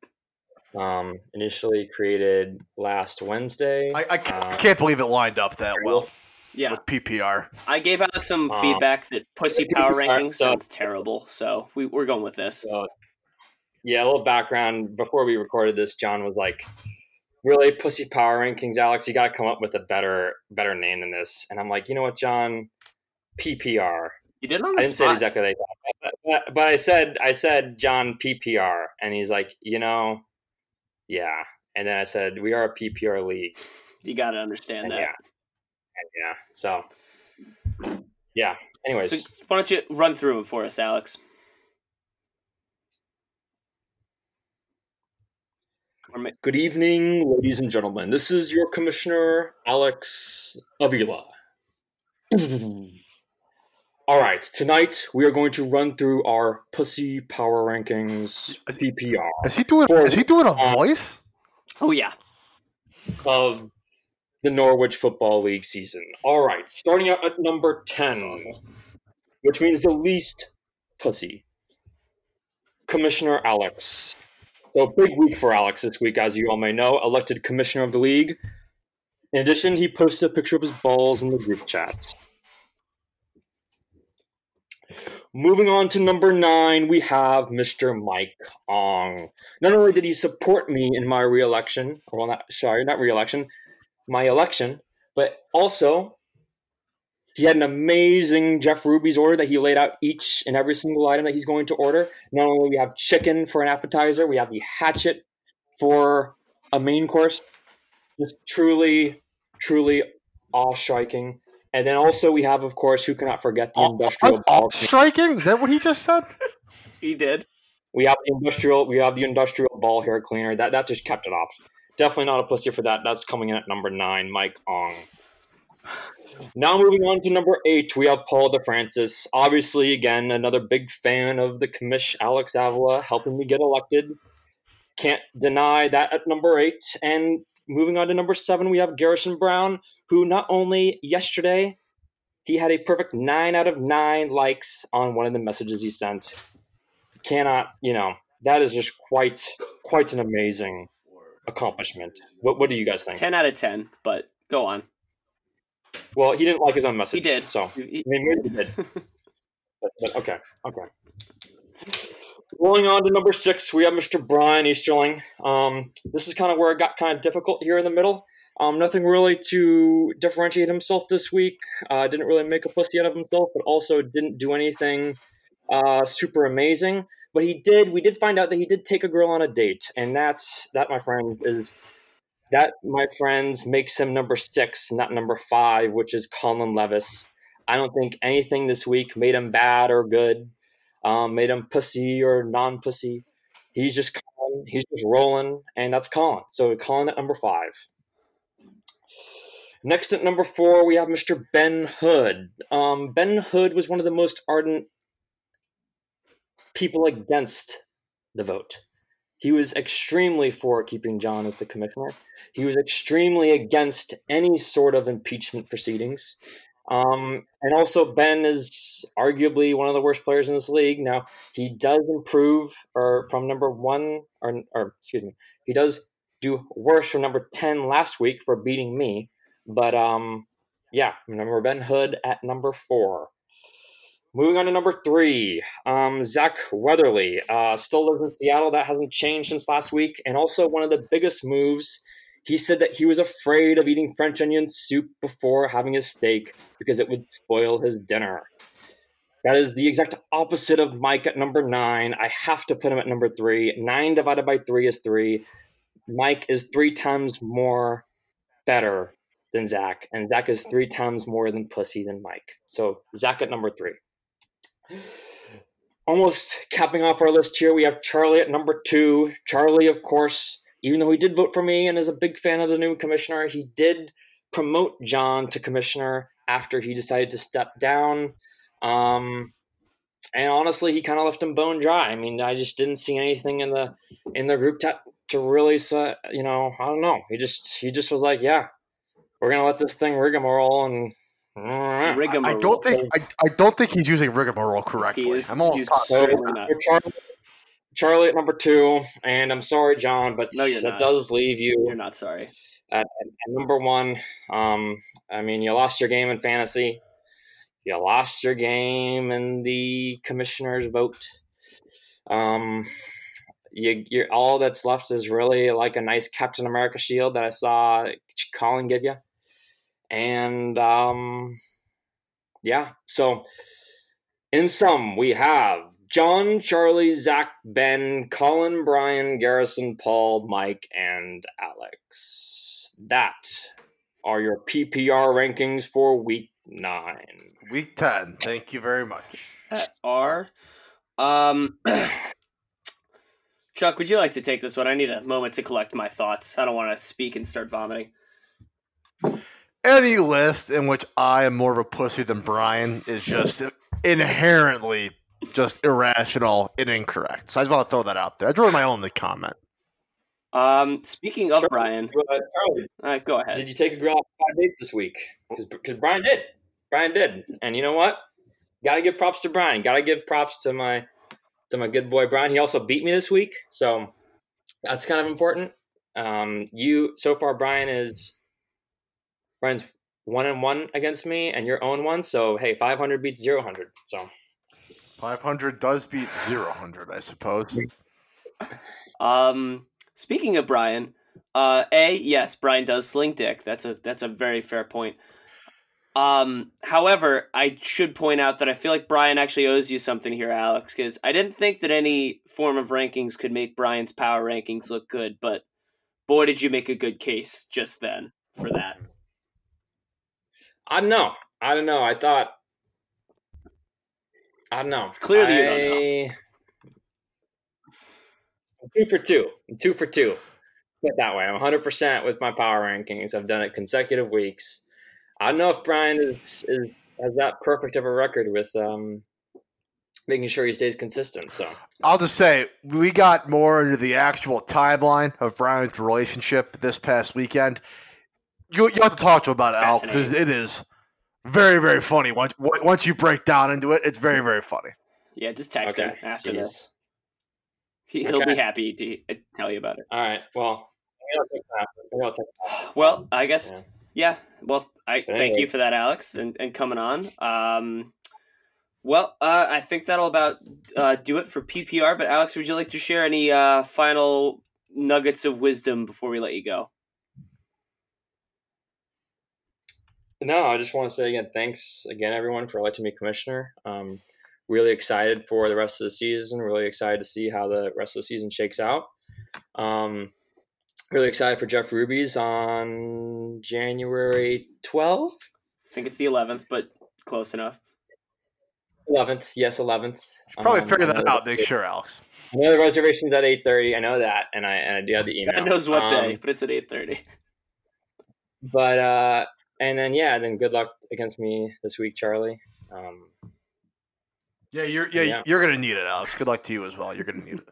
Um, initially created last Wednesday. I, I can't, uh, can't believe it lined up that well. Yeah. With P P R. I gave Alex some um, feedback that Pussy Power Rankings sounds terrible, so we, we're going with this. So, yeah, a little background. Before we recorded this, John was like, really, Pussy Power Rankings, Alex, you got to come up with a better better name than this. And I'm like, you know what, John? P P R. You did it on the I didn't spot. say exactly like that. But, but I said, I said, John, P P R. And he's like, you know... Yeah, and then I said we are a P P R league. You got to understand and that. Yeah, and yeah. So, yeah. Anyways, so why don't you run through them for us, Alex? Good evening, ladies and gentlemen. This is your commissioner, Alex Avila. All right, tonight we are going to run through our Pussy Power Rankings P P R. Is he doing? For, is he doing a um, voice? Oh yeah. Of the Norwich Football League season. All right, starting out at number ten, which means the least pussy. Commissioner Alex. So big week for Alex this week, as you all may know. Elected commissioner of the league. In addition, he posted a picture of his balls in the group chat. Moving on to number nine, we have Mister Mike Ong. Not only did he support me in my re-election, well, not sorry, not re-election, my election, but also he had an amazing Jeff Ruby's order that he laid out each and every single item that he's going to order. Not only do we have chicken for an appetizer, we have the hatchet for a main course. Just truly, truly awe-striking. And then also we have, of course, who cannot forget the oh, industrial ball striking? Is that what he just said? He did. We have the industrial. We have the industrial ball hair cleaner. That that just kept it off. Definitely not a pussy for that. That's coming in at number nine, Mike Ong. Now moving on to number eight, we have Paul DeFrancis. Obviously, again, another big fan of the commish, Alex Avila, helping me get elected. Can't deny that at number eight. And moving on to number seven, we have Garrison Brown, who not only yesterday, he had a perfect nine out of nine likes on one of the messages he sent. Cannot, you know, that is just quite, quite an amazing accomplishment. What, what do you guys think? Ten out of ten, but go on. Well, he didn't like his own message. He did. So, I mean, maybe he did. but, but, okay, okay. Rolling on to number six, we have Mister Brian Easterling. Um, this is kind of where it got kind of difficult here in the middle. Um, nothing really to differentiate himself this week. Uh, didn't really make a pussy out of himself, but also didn't do anything uh, super amazing. But he did. We did find out that he did take a girl on a date, and that's that, my friend, is that, my friends, makes him number six, not number five, which is Colin Levis. I don't think anything this week made him bad or good, um, made him pussy or non-pussy. He's just rolling. He's just rolling, and that's Colin. So Colin at number five. Next at number four, we have Mister Ben Hood. Um, Ben Hood was one of the most ardent people against the vote. He was extremely for keeping John as the commissioner. He was extremely against any sort of impeachment proceedings. Um, and also, Ben is arguably one of the worst players in this league. Now, he does improve or from number one, or, or excuse me, he does do worse from number ten last week for beating me. But, um, yeah, remember Ben Hood at number four. Moving on to number three, um, Zach Weatherly. Uh, still lives in Seattle. That hasn't changed since last week. And also one of the biggest moves, he said that he was afraid of eating French onion soup before having his steak because it would spoil his dinner. That is the exact opposite of Mike at number nine. I have to put him at number three. Nine divided by three is three. Mike is three times more better than Zach, and Zach is three times more than pussy than Mike. So Zach at number three. Almost capping off our list here, we have Charlie at number two. Charlie, of course, even though he did vote for me and is a big fan of the new commissioner, he did promote John to commissioner after he decided to step down. Um, and honestly, he kind of left him bone dry. I mean, I just didn't see anything in the in the group chat to really, uh, you know, I don't know. He just he just was like, yeah, we're gonna let this thing rigmarole and. Rigamarole. I don't think I, I don't think he's using rigmarole correctly. Is, I'm all so Charlie, Charlie at number two, and I'm sorry, John, but no, that not. does leave you. You're not sorry. At, at number one, um, I mean, you lost your game in fantasy. You lost your game in the commissioner's vote. Um, you, you're all that's left is really like a nice Captain America shield that I saw Colin give you. And, um, yeah, so in sum, we have John, Charlie, Zach, Ben, Colin, Brian, Garrison, Paul, Mike, and Alex. That are your P P R rankings for week nine. Week ten. Thank you very much. That are. Um, Chuck, would you like to take this one? I need a moment to collect my thoughts. I don't want to speak and start vomiting. Any list in which I am more of a pussy than Brian is just inherently just irrational and incorrect. So I just want to throw that out there. I drew my only comment. Um, speaking of Charlie, Brian, uh, Charlie, uh, go ahead. Did you take a girl off five dates this week? Because Brian did. Brian did. And you know what? Got to give props to Brian. Got to give props to my to my good boy Brian. He also beat me this week, so that's kind of important. Um, you so far, Brian is. Brian's one and one against me, and your own one. So hey, five hundred beats zero hundred. So five hundred does beat zero hundred, I suppose. Um, speaking of Brian, uh, a yes, Brian does sling dick. That's a that's a very fair point. Um, however, I should point out that I feel like Brian actually owes you something here, Alex, because I didn't think that any form of rankings could make Brian's power rankings look good, but boy, did you make a good case just then for that. I don't know. I don't know. I thought. I don't know. It's clear that you don't know. I'm two for two. I'm two for two. Put it that way. I'm one hundred percent with my power rankings. I've done it consecutive weeks. I don't know if Brian is, is has that perfect of a record with um, making sure he stays consistent. So I'll just say we got more into the actual timeline of Brian's relationship this past weekend. You you have to talk to him about it, Al, because it is very, very funny. Once once you break down into it, it's very, very funny. Yeah, just text okay. him after Jeez. this. He, okay. He'll be happy to tell you about it. All right. Well, well, I guess, yeah. yeah. Well, I anyway. thank you for that, Alex, and, and coming on. Um, well, uh, I think that'll about uh, do it for P P R. But Alex, would you like to share any uh, final nuggets of wisdom before we let you go? No, I just want to say again, thanks again, everyone, for electing me commissioner. Um, really excited for the rest of the season. Really excited to see how the rest of the season shakes out. Um, really excited for Jeff Ruby's on January twelfth. I think it's the eleventh, but close enough. eleventh, yes, eleventh. Should probably um, figure that out. Make sure, Alex. I know the reservation's at eight thirty. I know that, and I and I do have the email. God knows what um, day, but it's at eight thirty. But uh, and then yeah, then good luck against me this week, Charlie. Um, yeah, you're yeah, yeah. you're gonna need it, Alex. Good luck to you as well. You're gonna need it.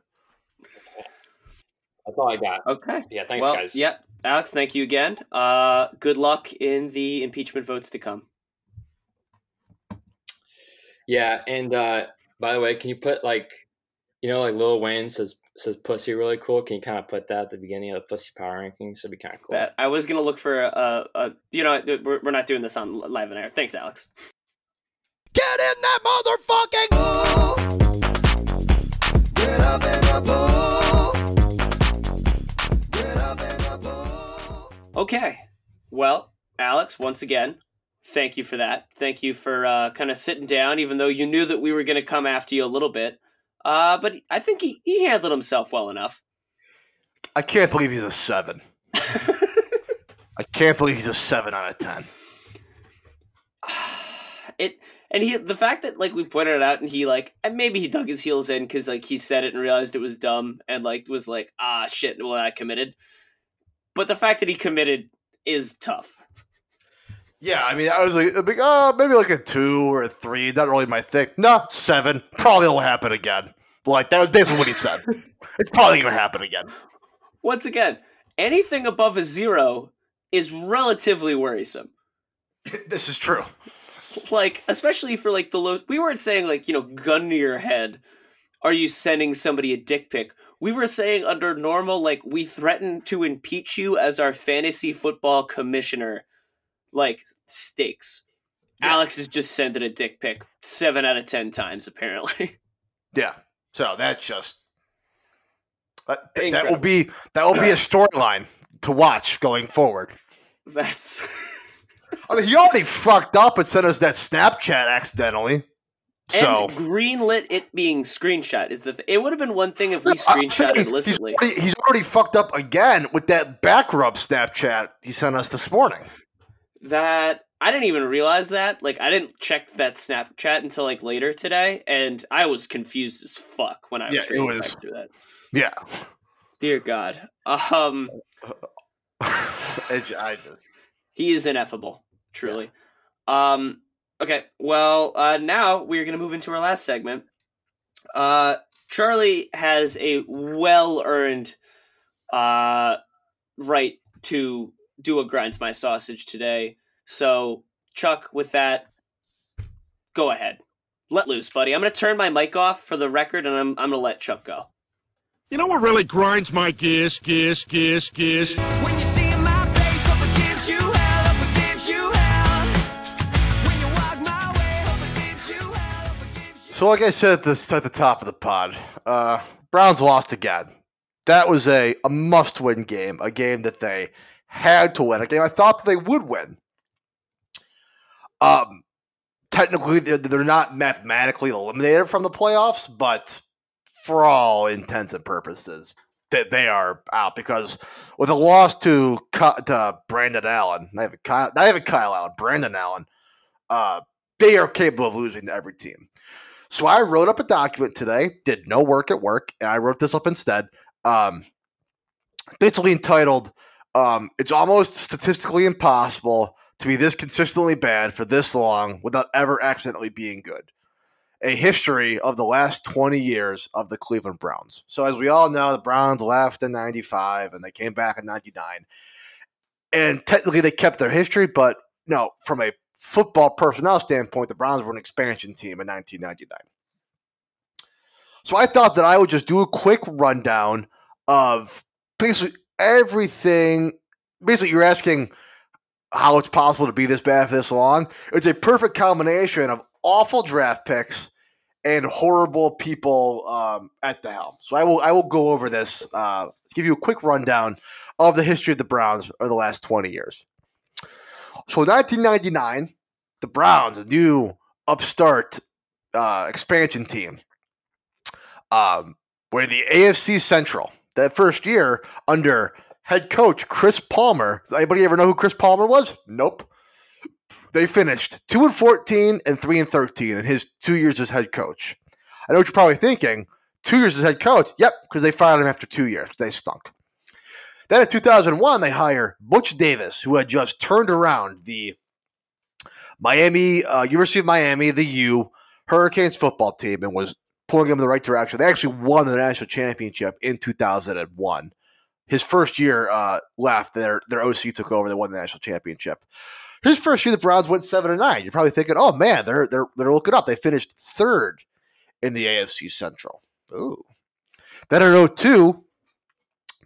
That's all I got. Okay. Yeah. Thanks, well, guys. Yep. Yeah. Alex, thank you again. Uh, good luck in the impeachment votes to come. Yeah, and uh, by the way, can you put like, you know, like Lil Wayne says says "pussy" really cool. Can you kind of put that at the beginning of the Pussy Power Rankings? That'd be kind of cool. That, I was gonna look for a, a, a you know, we're, we're not doing this on live and air. Thanks, Alex. Get in that motherfucking pool. Get up in the pool. Get up in the pool. Okay, well, Alex, once again, thank you for that. Thank you for uh, kind of sitting down, even though you knew that we were going to come after you a little bit. Uh, but I think he, he handled himself well enough. I can't believe he's a seven. I can't believe he's a seven out of ten. It and he the fact that like we pointed it out and he like and maybe he dug his heels in because like he said it and realized it was dumb and like was like ah shit well I committed. But the fact that he committed is tough. Yeah, I mean, I was like, like, oh, maybe like a two or a three. Not really my thing. No, seven. Probably will happen again. Like, that was basically what he said. It's probably going to happen again. Once again, anything above a zero is relatively worrisome. This is true. Like, especially for like the low. We weren't saying like, you know, gun to your head. Are you sending somebody a dick pic? We were saying under normal, like, we threaten to impeach you as our fantasy football commissioner. Like, stakes. Yeah. Alex is just sending a dick pic seven out of ten times, apparently. Yeah. So that's just uh, th- that will be that will be a storyline to watch going forward. That's. I mean, he already fucked up and sent us that Snapchat accidentally. So and greenlit it being screenshot is the. Th- it would have been one thing if we no, screenshot it illicitly. He's already, he's already fucked up again with that back rub Snapchat he sent us this morning. That I didn't even realize that. Like, I didn't check that Snapchat until like later today, and I was confused as fuck when I was yeah, reading back through that. Yeah. Dear God. Um. I just... He is ineffable, truly. Yeah. Um. Okay. Well, uh, now we're gonna move into our last segment. Uh, Charlie has a well-earned, uh, right to. Do a grinds my sausage today. So Chuck, with that, go ahead. Let loose, buddy. I'm going to turn my mic off for the record, and I'm I'm going to let Chuck go. You know what really grinds my gears, gears, gears, gears? When you see my face, hope it gives you hell, hope it gives you hell. When you walk my way, hope it gives you hell, hope it gives you. So like I said at, this, at the top of the pod, uh, Browns lost again. That was a, a must-win game, a game that they had to win, a game I thought that they would win. Um, technically, they're, they're not mathematically eliminated from the playoffs, but for all intents and purposes, they, they are out because with a loss to, to Brandon Allen, not even Kyle, not even Kyle Allen, Brandon Allen, uh, they are capable of losing to every team. So I wrote up a document today, did no work at work, and I wrote this up instead. Um, basically entitled, um, it's almost statistically impossible to be this consistently bad for this long without ever accidentally being good. A history of the last twenty years of the Cleveland Browns. So as we all know, the Browns left in ninety-five and they came back in ninety-nine and technically they kept their history, but no, from a football personnel standpoint, the Browns were an expansion team in nineteen ninety-nine. So I thought that I would just do a quick rundown of basically everything. Basically, you're asking how it's possible to be this bad for this long. It's a perfect combination of awful draft picks and horrible people um, at the helm. So I will I will go over this, uh, give you a quick rundown of the history of the Browns over the last twenty years. So in nineteen ninety-nine, the Browns, a new upstart uh, expansion team, Um, where the A F C Central, that first year under head coach Chris Palmer. Does anybody ever know who Chris Palmer was? Nope. They finished two and fourteen and three and thirteen in his two years as head coach. I know what you're probably thinking. Two years as head coach? Yep, because they fired him after two years. They stunk. Then in two thousand one, they hire Butch Davis, who had just turned around the Miami, uh, University of Miami, the U, Hurricanes football team, and was pulling them in the right direction. They actually won the national championship in two thousand one. His first year uh, left, their their O C took over. They won the national championship. His first year, the Browns went seven and nine. You're probably thinking, "Oh man, they're they're they're looking up." They finished third in the A F C Central. Ooh. Then in oh two,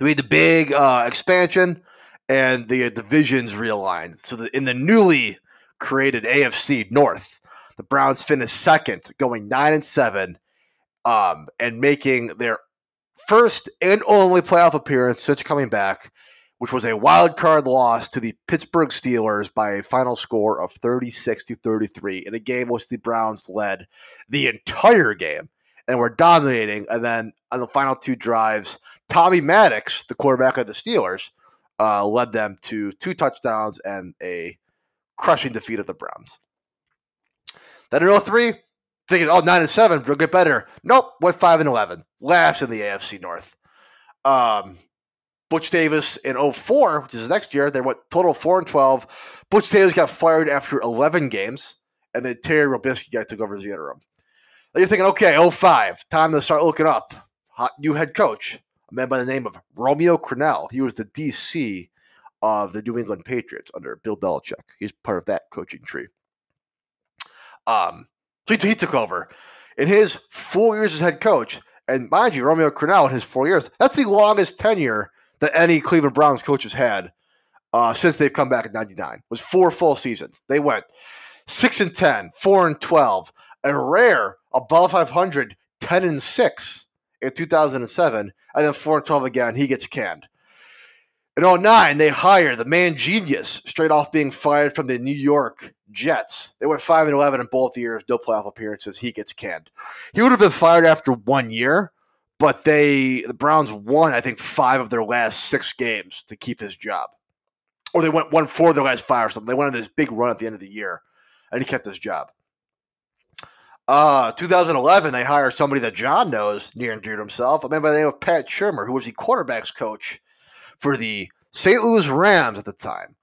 we had the big uh, expansion and the uh, divisions realigned. So the, in the newly created A F C North, the Browns finished second, going nine and seven, um, and making their first and only playoff appearance since coming back, which was a wild card loss to the Pittsburgh Steelers by a final score of thirty-six to thirty-three in a game which the Browns led the entire game and were dominating. And then on the final two drives, Tommy Maddox, the quarterback of the Steelers, uh, led them to two touchdowns and a crushing defeat of the Browns. Then in oh three, thinking, oh, nine and seven, we'll get better. Nope, went five and eleven. Last in the A F C North. Um, Butch Davis in oh four, which is the next year, they went total four and twelve. Butch Davis got fired after eleven games, and then Terry Robisky got took over as the interim. Then you're thinking, okay, oh five, time to start looking up. Hot new head coach, a man by the name of Romeo Crennel. He was the D C of the New England Patriots under Bill Belichick. He's part of that coaching tree. Um, So he, he took over. In his four years as head coach, and mind you, Romeo Crennel in his four years, that's the longest tenure that any Cleveland Browns coach has had uh, since they've come back in ninety-nine. It was four full seasons. They went six and ten, four and twelve, a rare above five hundred, ten and six in two thousand seven, and then four and twelve again. He gets canned. In oh nine, they hire the man genius, straight off being fired from the New York Jets. They went five and eleven in both years, no playoff appearances. He gets canned. He would have been fired after one year, but they the Browns won, I think, five of their last six games to keep his job. Or they went one for their last five or something. They went on this big run at the end of the year, and he kept his job. Uh, two thousand eleven, they hire somebody that John knows near and dear to himself, a man by the name of Pat Shurmur, who was the quarterback's coach for the Saint Louis Rams at the time.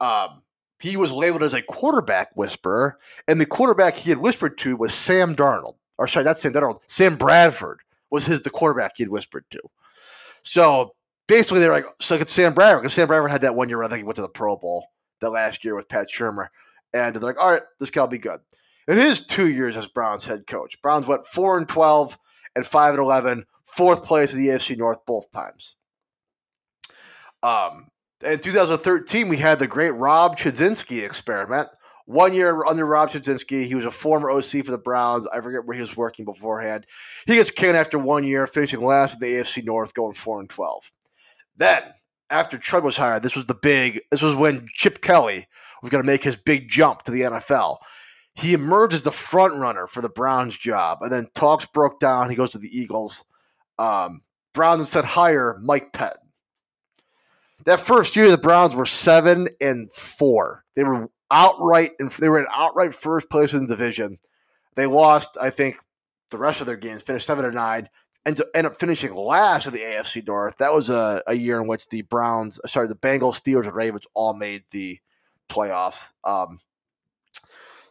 Um, he was labeled as a quarterback whisperer, and the quarterback he had whispered to was Sam Darnold. Or sorry, not Sam Darnold. Sam Bradford was his the quarterback he had whispered to. So basically they're like, so could Sam Bradford, because Sam Bradford had that one year, I think he went to the Pro Bowl that last year with Pat Shurmur, and they're like, all right, this guy'll be good. It is two years as Browns head coach. Browns went four and twelve and five and eleven, fourth place in the A F C North both times. Um, in two thousand thirteen, we had the great Rob Chudzinski experiment. One year under Rob Chudzinski, he was a former O C for the Browns. I forget where he was working beforehand. He gets canned after one year, finishing last in the A F C North, going four and twelve. Then, after Trud was hired, this was the big, this was when Chip Kelly was going to make his big jump to the N F L. He emerged as the front runner for the Browns job, and then talks broke down. He goes to the Eagles. Um, Browns instead hire Mike Pettin. That first year, the Browns were seven and four. They were outright, and they were in outright first place in the division. They lost, I think, the rest of their games. Finished seven and nine, and to end up finishing last in the A F C North. That was a, a year in which the Browns, sorry, the Bengals, Steelers, and Ravens all made the playoffs. Um,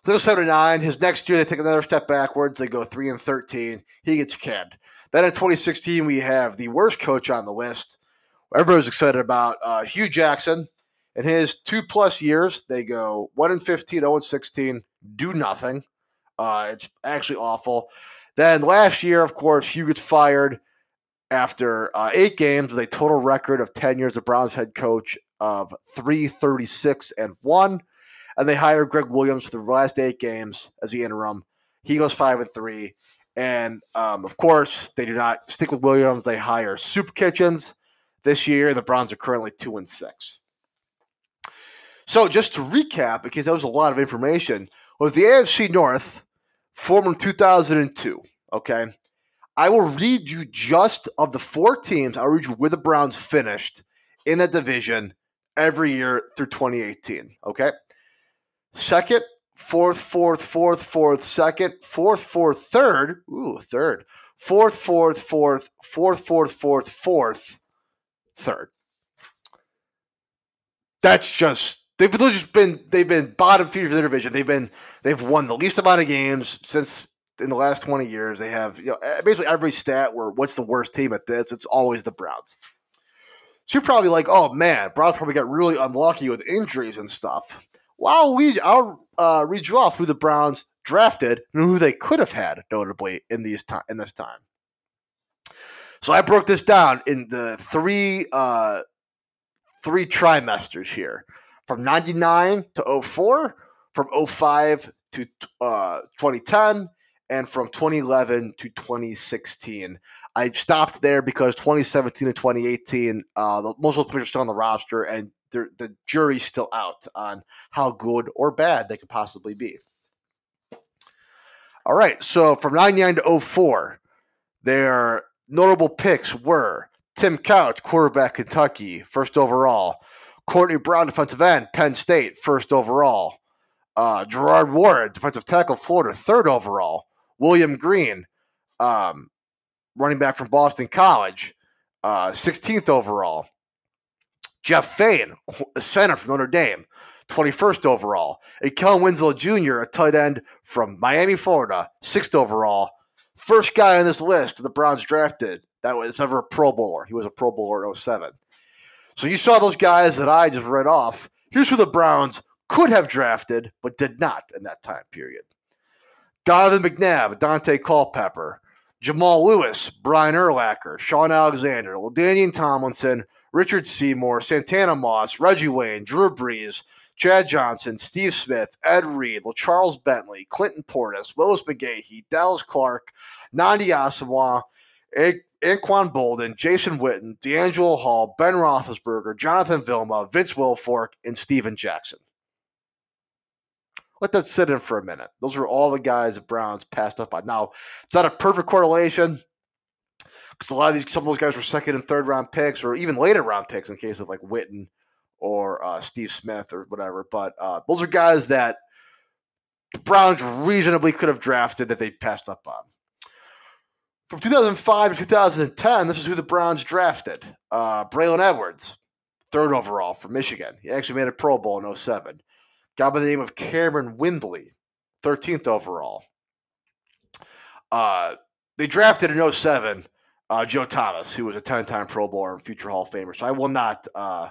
they go seven and nine. His next year, they take another step backwards. They go three and thirteen. He gets canned. Then in twenty sixteen, we have the worst coach on the list. Everybody was excited about uh, Hugh Jackson. In his two-plus years, they go one and fifteen, oh and sixteen, do nothing. Uh, it's actually awful. Then last year, of course, Hugh gets fired after uh, eight games with a total record of ten years of Browns head coach of three thirty-six and one. And they hire Greg Williams for the last eight games as the interim. He goes five and three. And, um, of course, they do not stick with Williams. They hire Soup Kitchens. This year, the Browns are currently two and six. So just to recap, because that was a lot of information, with the A F C North formed in two thousand two, okay? I will read you just of the four teams, I'll read you where the Browns finished in that division every year through twenty eighteen, okay? Second, fourth, fourth, fourth, fourth, second, fourth, fourth, third. Ooh, third. Fourth, fourth, fourth, fourth, fourth, fourth, fourth, third. That's just they've just been they've been bottom feeder for their division. They've been they've won the least amount of games since in the last twenty years. They have, you know, basically every stat where what's the worst team at this? It's always the Browns. So you're probably like, oh man, Browns probably got really unlucky with injuries and stuff. Well, we I'll uh, read you off who the Browns drafted and who they could have had, notably in these time in this time. So I broke this down in the three uh, three trimesters here, from ninety-nine to oh four, from oh five to uh, twenty ten, and from twenty eleven to twenty sixteen. I stopped there because twenty seventeen and twenty eighteen, uh, the, most of those players are still on the roster, and the jury's still out on how good or bad they could possibly be. All right, so from ninety-nine to oh four, their notable picks were Tim Couch, quarterback, Kentucky, first overall. Courtney Brown, defensive end, Penn State, first overall. Uh, Gerard Ward, defensive tackle, Florida, third overall. William Green, um, running back from Boston College, uh, sixteenth overall. Jeff Fain, center from Notre Dame, twenty-first overall. And Kellen Winslow Junior, a tight end from Miami, Florida, sixth overall. First guy on this list the Browns drafted that was ever a Pro Bowler. He was a Pro Bowler in oh seven. So you saw those guys that I just read off. Here's who the Browns could have drafted but did not in that time period. Donovan McNabb, Dante Culpepper, Jamal Lewis, Brian Urlacher, Sean Alexander, LaDainian Tomlinson, Richard Seymour, Santana Moss, Reggie Wayne, Drew Brees, Chad Johnson, Steve Smith, Ed Reed, LaCharles Bentley, Clinton Portis, Willis McGahee, Dallas Clark, Nnamdi Asomugha, A- Anquan Bolden, Jason Witten, D'Angelo Hall, Ben Roethlisberger, Jonathan Vilma, Vince Wilfork, and Steven Jackson. Let that sit in for a minute. Those are all the guys the Browns passed up on. Now, it's not a perfect correlation because a lot of these, some of those guys were second and third round picks, or even later round picks in case of like Witten or uh, Steve Smith or whatever. But uh, those are guys that the Browns reasonably could have drafted that they passed up on. From two thousand five to two thousand ten, this is who the Browns drafted. Uh, Braylon Edwards, third overall from Michigan. He actually made a Pro Bowl in oh seven. Guy by the name of Cameron Windley, thirteenth overall. Uh, they drafted in oh seven uh, Joe Thomas, who was a ten-time Pro Bowler and future Hall of Famer. So I will not uh,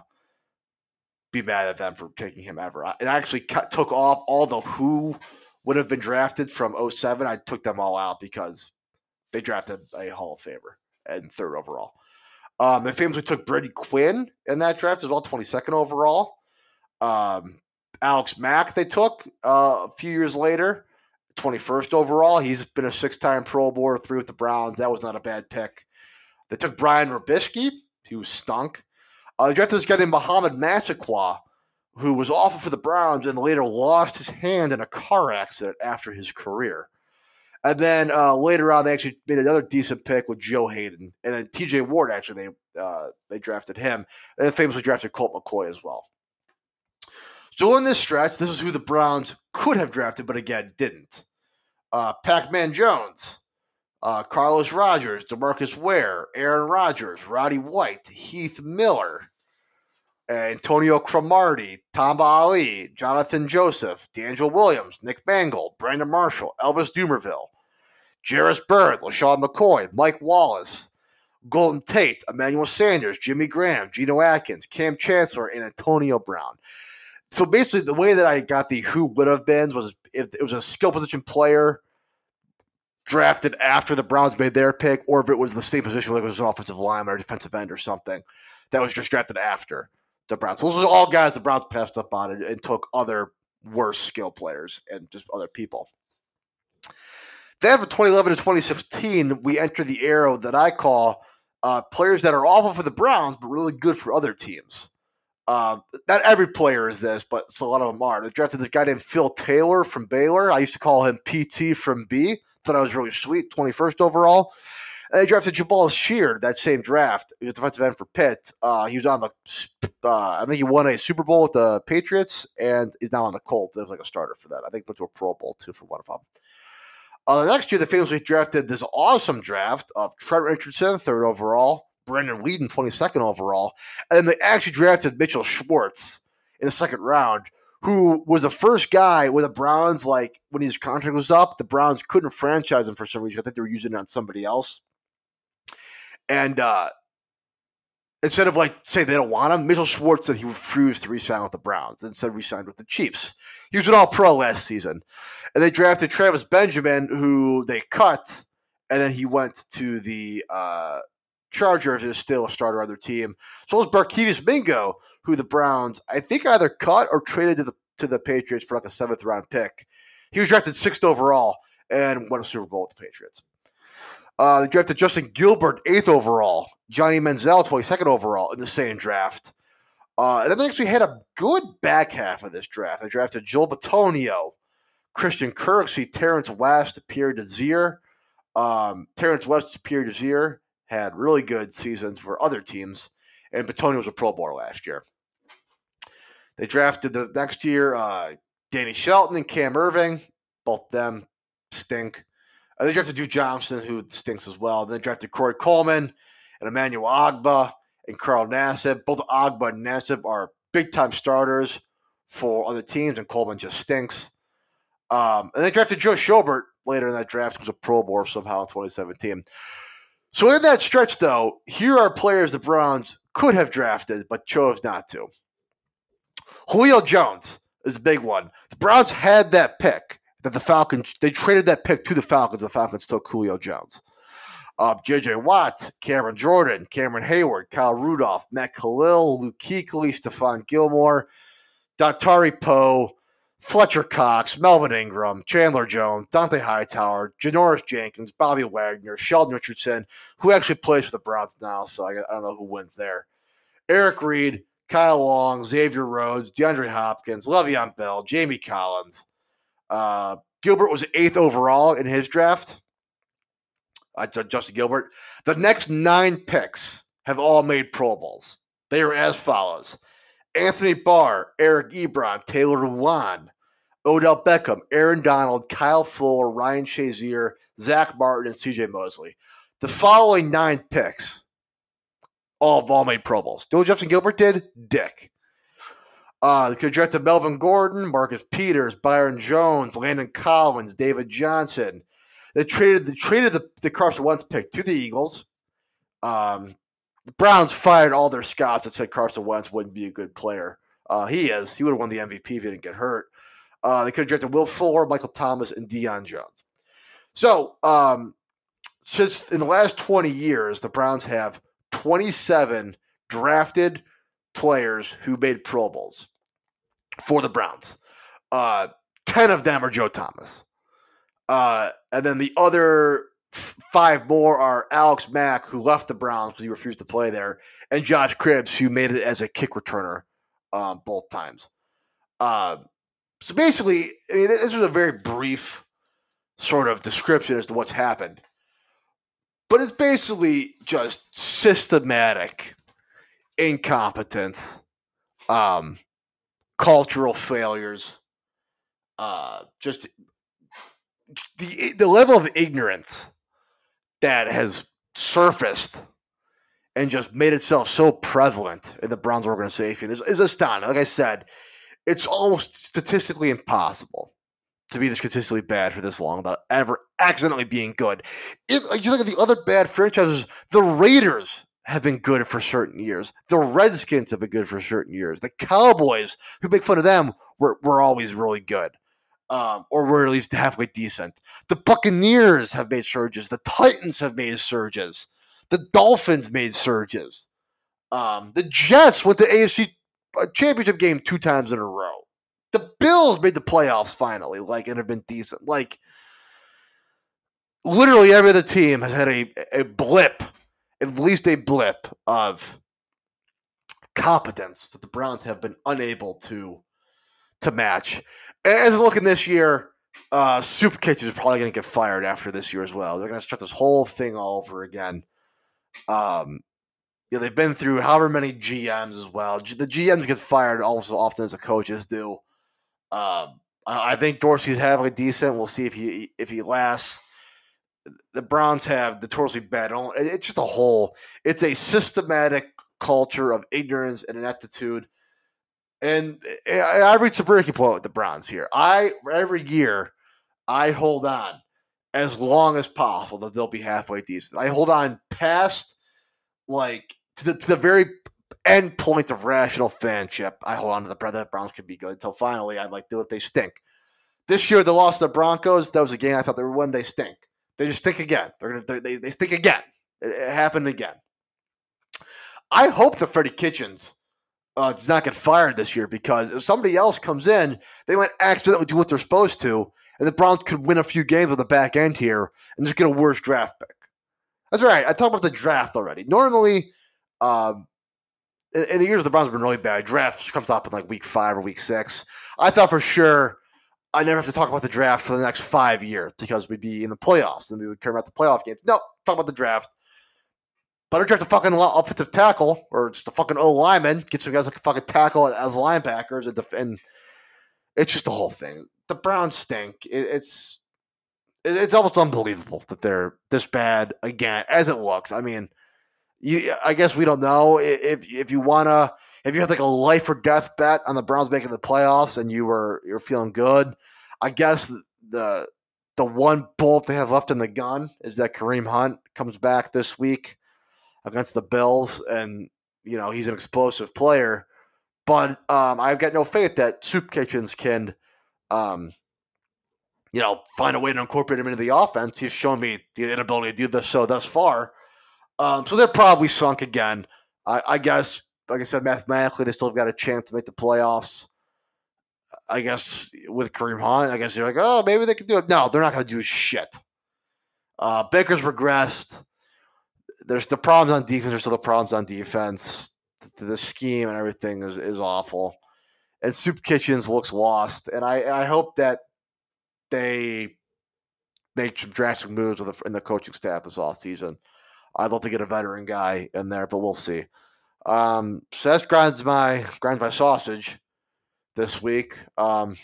be mad at them for taking him ever. I, it actually cut, took off all the who would have been drafted from oh seven. I took them all out because they drafted a Hall of Famer and third overall. Um, they famously took Brady Quinn in that draft as well, twenty-second overall. Um, Alex Mack they took uh, a few years later, twenty-first overall. He's been a six-time Pro Bowler, three with the Browns. That was not a bad pick. They took Brian Robisky. He was stunk. Uh, they drafted this guy named Muhammad Massaqua, who was awful for the Browns and later lost his hand in a car accident after his career. And then uh, later on, they actually made another decent pick with Joe Hayden. And then T J Ward, actually, they uh, they drafted him. And they famously drafted Colt McCoy as well. So in this stretch, this is who the Browns could have drafted, but again, didn't. Uh, Pac-Man Jones, uh, Carlos Rogers, DeMarcus Ware, Aaron Rodgers, Roddy White, Heath Miller, Antonio Cromartie, Tamba Ali, Jonathan Joseph, D'Angelo Williams, Nick Mangold, Brandon Marshall, Elvis Dumervil, Jarris Byrd, LaShawn McCoy, Mike Wallace, Golden Tate, Emmanuel Sanders, Jimmy Graham, Geno Atkins, Cam Chancellor, and Antonio Brown. So basically the way that I got the who would have been was if it was a skill position player drafted after the Browns made their pick, or if it was the same position, like it was an offensive lineman or defensive end or something, that was just drafted after the Browns. So those are all guys the Browns passed up on and, and took other worse skill players and just other people. Then from twenty eleven to twenty sixteen, we enter the era that I call uh, players that are awful for the Browns but really good for other teams. Uh, not every player is this, but a lot of them are. They drafted this guy named Phil Taylor from Baylor. I used to call him P T from B. Thought I was really sweet, twenty-first overall. And they drafted Jabal Sheard that same draft, defensive end for Pitt. Uh, he was on the uh, I think he won a Super Bowl with the Patriots, and he's now on the Colts. It was like a starter for that. I think went to a Pro Bowl too for one of them. Uh, the next year, the Famously drafted this awesome draft of Trent Richardson, third overall, Brandon Weeden, twenty-second overall, and then they actually drafted Mitchell Schwartz in the second round, who was the first guy where the Browns, like, when his contract was up, the Browns couldn't franchise him for some reason. I think they were using it on somebody else. And uh, instead of, like, saying they don't want him, Mitchell Schwartz said he refused to re-sign with the Browns and instead re-signed with the Chiefs. He was an all-pro last season. And they drafted Travis Benjamin, who they cut, and then he went to the uh, Chargers and is still a starter on their team. So was Barkevius Mingo, who the Browns, I think, either cut or traded to the to the Patriots for like a seventh round pick. He was drafted sixth overall and won a Super Bowl with the Patriots. Uh, they drafted Justin Gilbert, eighth overall, Johnny Manziel, twenty-second overall in the same draft. Uh, and then they actually had a good back half of this draft. They drafted Joel Bitonio, Christian Kirksey, Terrence West, Pierre Desir. Um, Terrence West, Pierre Desir had really good seasons for other teams. And Bitonio was a Pro Bowler last year. They drafted the next year uh, Danny Shelton and Cam Irving. Both them stink. Uh, they drafted Duke Johnson, who stinks as well. Then they drafted Corey Coleman and Emmanuel Ogbah and Carl Nassib. Both Ogbah and Nassib are big-time starters for other teams, and Coleman just stinks. Um, and they drafted Joe Schobert later in that draft, who was a Pro Bowler somehow in twenty seventeen. So in that stretch, though, here are players the Browns could have drafted but chose not to. Julio Jones is the big one. The Browns had that pick that the Falcons, they traded that pick to the Falcons. The Falcons took Julio Jones. Uh, J J. Watt, Cameron Jordan, Cameron Hayward, Kyle Rudolph, Matt Khalil, Luke Kuechly, Stephon Gilmore, Dontari Poe, Fletcher Cox, Melvin Ingram, Chandler Jones, Dante Hightower, Janoris Jenkins, Bobby Wagner, Sheldon Richardson, who actually plays for the Browns now, so I, I don't know who wins there. Eric Reed, Kyle Long, Xavier Rhodes, DeAndre Hopkins, Le'Veon Bell, Jamie Collins. Uh, Gilbert was eighth overall in his draft. Uh, Justin Gilbert. The next nine picks have all made Pro Bowls. They are as follows: Anthony Barr, Eric Ebron, Taylor Lewan, Odell Beckham, Aaron Donald, Kyle Fuller, Ryan Shazier, Zach Martin, and C J Mosley. The following nine picks all have all made Pro Bowls. Do what Justin Gilbert did? Dick. Uh, they could have drafted Melvin Gordon, Marcus Peters, Byron Jones, Landon Collins, David Johnson. They traded, they traded the, the Carson Wentz pick to the Eagles. Um, the Browns fired all their scouts that said Carson Wentz wouldn't be a good player. Uh, he is. He would have won the M V P if he didn't get hurt. Uh, they could have drafted Will Fuller, Michael Thomas, and Deion Jones. So, um, since in the last twenty years, the Browns have twenty-seven drafted players who made Pro Bowls for the Browns. Uh, ten of them are Joe Thomas. Uh, and then the other five more are Alex Mack, who left the Browns because he refused to play there, and Josh Cribbs, who made it as a kick returner um, both times. Uh, so basically, I mean, this was a very brief sort of description as to what's happened. But it's basically just systematic incompetence, um, cultural failures, uh, just the the level of ignorance that has surfaced and just made itself so prevalent in the Browns organization is, is astounding. Like I said, it's almost statistically impossible to be this consistently bad for this long without ever accidentally being good. If you look at the other bad franchises, the Raiders have been good for certain years. The Redskins have been good for certain years. The Cowboys, who make fun of them, were, were always really good, um, or were at least halfway decent. The Buccaneers have made surges. The Titans have made surges. The Dolphins made surges. Um, the Jets went to A F C Championship game two times in a row. The Bills made the playoffs finally, like, and have been decent. Like, literally every other team has had a, a blip, at least a blip of competence that the Browns have been unable to to match. As looking this year, uh, Soup Kitchen is probably going to get fired after this year as well. They're going to start this whole thing all over again. Um, yeah, they've been through however many G Ms as well. G- the G Ms get fired almost as often as the coaches do. Um, I-, I think Dorsey's having a decent. We'll see if he if he lasts. The Browns have the Dorsey bad. It's just a whole. It's a systematic culture of ignorance and ineptitude. And I reached a breaking point with the Browns here. I every year, I hold on as long as possible that they'll be halfway decent. I hold on past, like, to the, to the very end point of rational fanship. I hold on to the that Browns could be good until finally I'd like to do it. They stink. This year, they lost to the Broncos. That was a game I thought they were when they stink. They just stink again. They're gonna they they stink again. It, it happened again. I hope that Freddie Kitchens Uh, does not get fired this year, because if somebody else comes in, they might accidentally do what they're supposed to, and the Browns could win a few games on the back end here and just get a worse draft pick. That's all right. I talked about the draft already. Normally, um, in, in the years the Browns have been really bad, draft comes up in like week five or week six. I thought for sure I never have to talk about the draft for the next five years because we'd be in the playoffs and we would care about the playoff games. No, talk about the draft. Better draft a fucking offensive tackle or just a fucking O lineman. Get some guys like a fucking tackle as linebackers, and, def- and it's just the whole thing. The Browns stink. It, it's it, it's almost unbelievable that they're this bad again, as it looks. I mean, you. I guess we don't know if if you wanna if you had like a life or death bet on the Browns making the playoffs, and you were you're feeling good. I guess the the one bullet they have left in the gun is that Kareem Hunt comes back this week against the Bills, and, you know, he's an explosive player. But um, I've got no faith that Soup Kitchens can, um, you know, find a way to incorporate him into the offense. He's shown me the inability to do this so thus far. Um, so they're probably sunk again. I, I guess, like I said, mathematically, they still have got a chance to make the playoffs. I guess with Kareem Hunt, I guess you're like, oh, maybe they could do it. No, they're not going to do shit. Uh, Baker's regressed. There's the problems on defense. There's still the problems on defense. The, the scheme and everything is, is awful. And Soup Kitchens looks lost. And I and I hope that they make some drastic moves with the, in the coaching staff this offseason. I'd love to get a veteran guy in there, but we'll see. Um, so that's grinds my grinds my sausage this week. Um,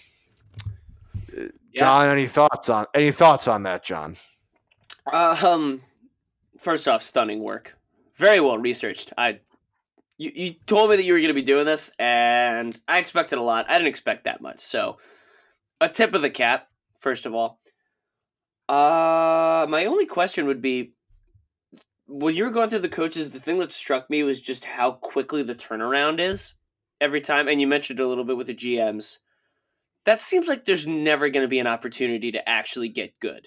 yeah. John, any thoughts on any thoughts on that, John? Uh, um. First off, stunning work. Very well researched. I, you, you told me that you were going to be doing this, and I expected a lot. I didn't expect that much. So, a tip of the cap, first of all. Uh, my only question would be, when you were going through the coaches, the thing that struck me was just how quickly the turnaround is every time. And you mentioned a little bit with the G Ms. That seems like there's never going to be an opportunity to actually get good.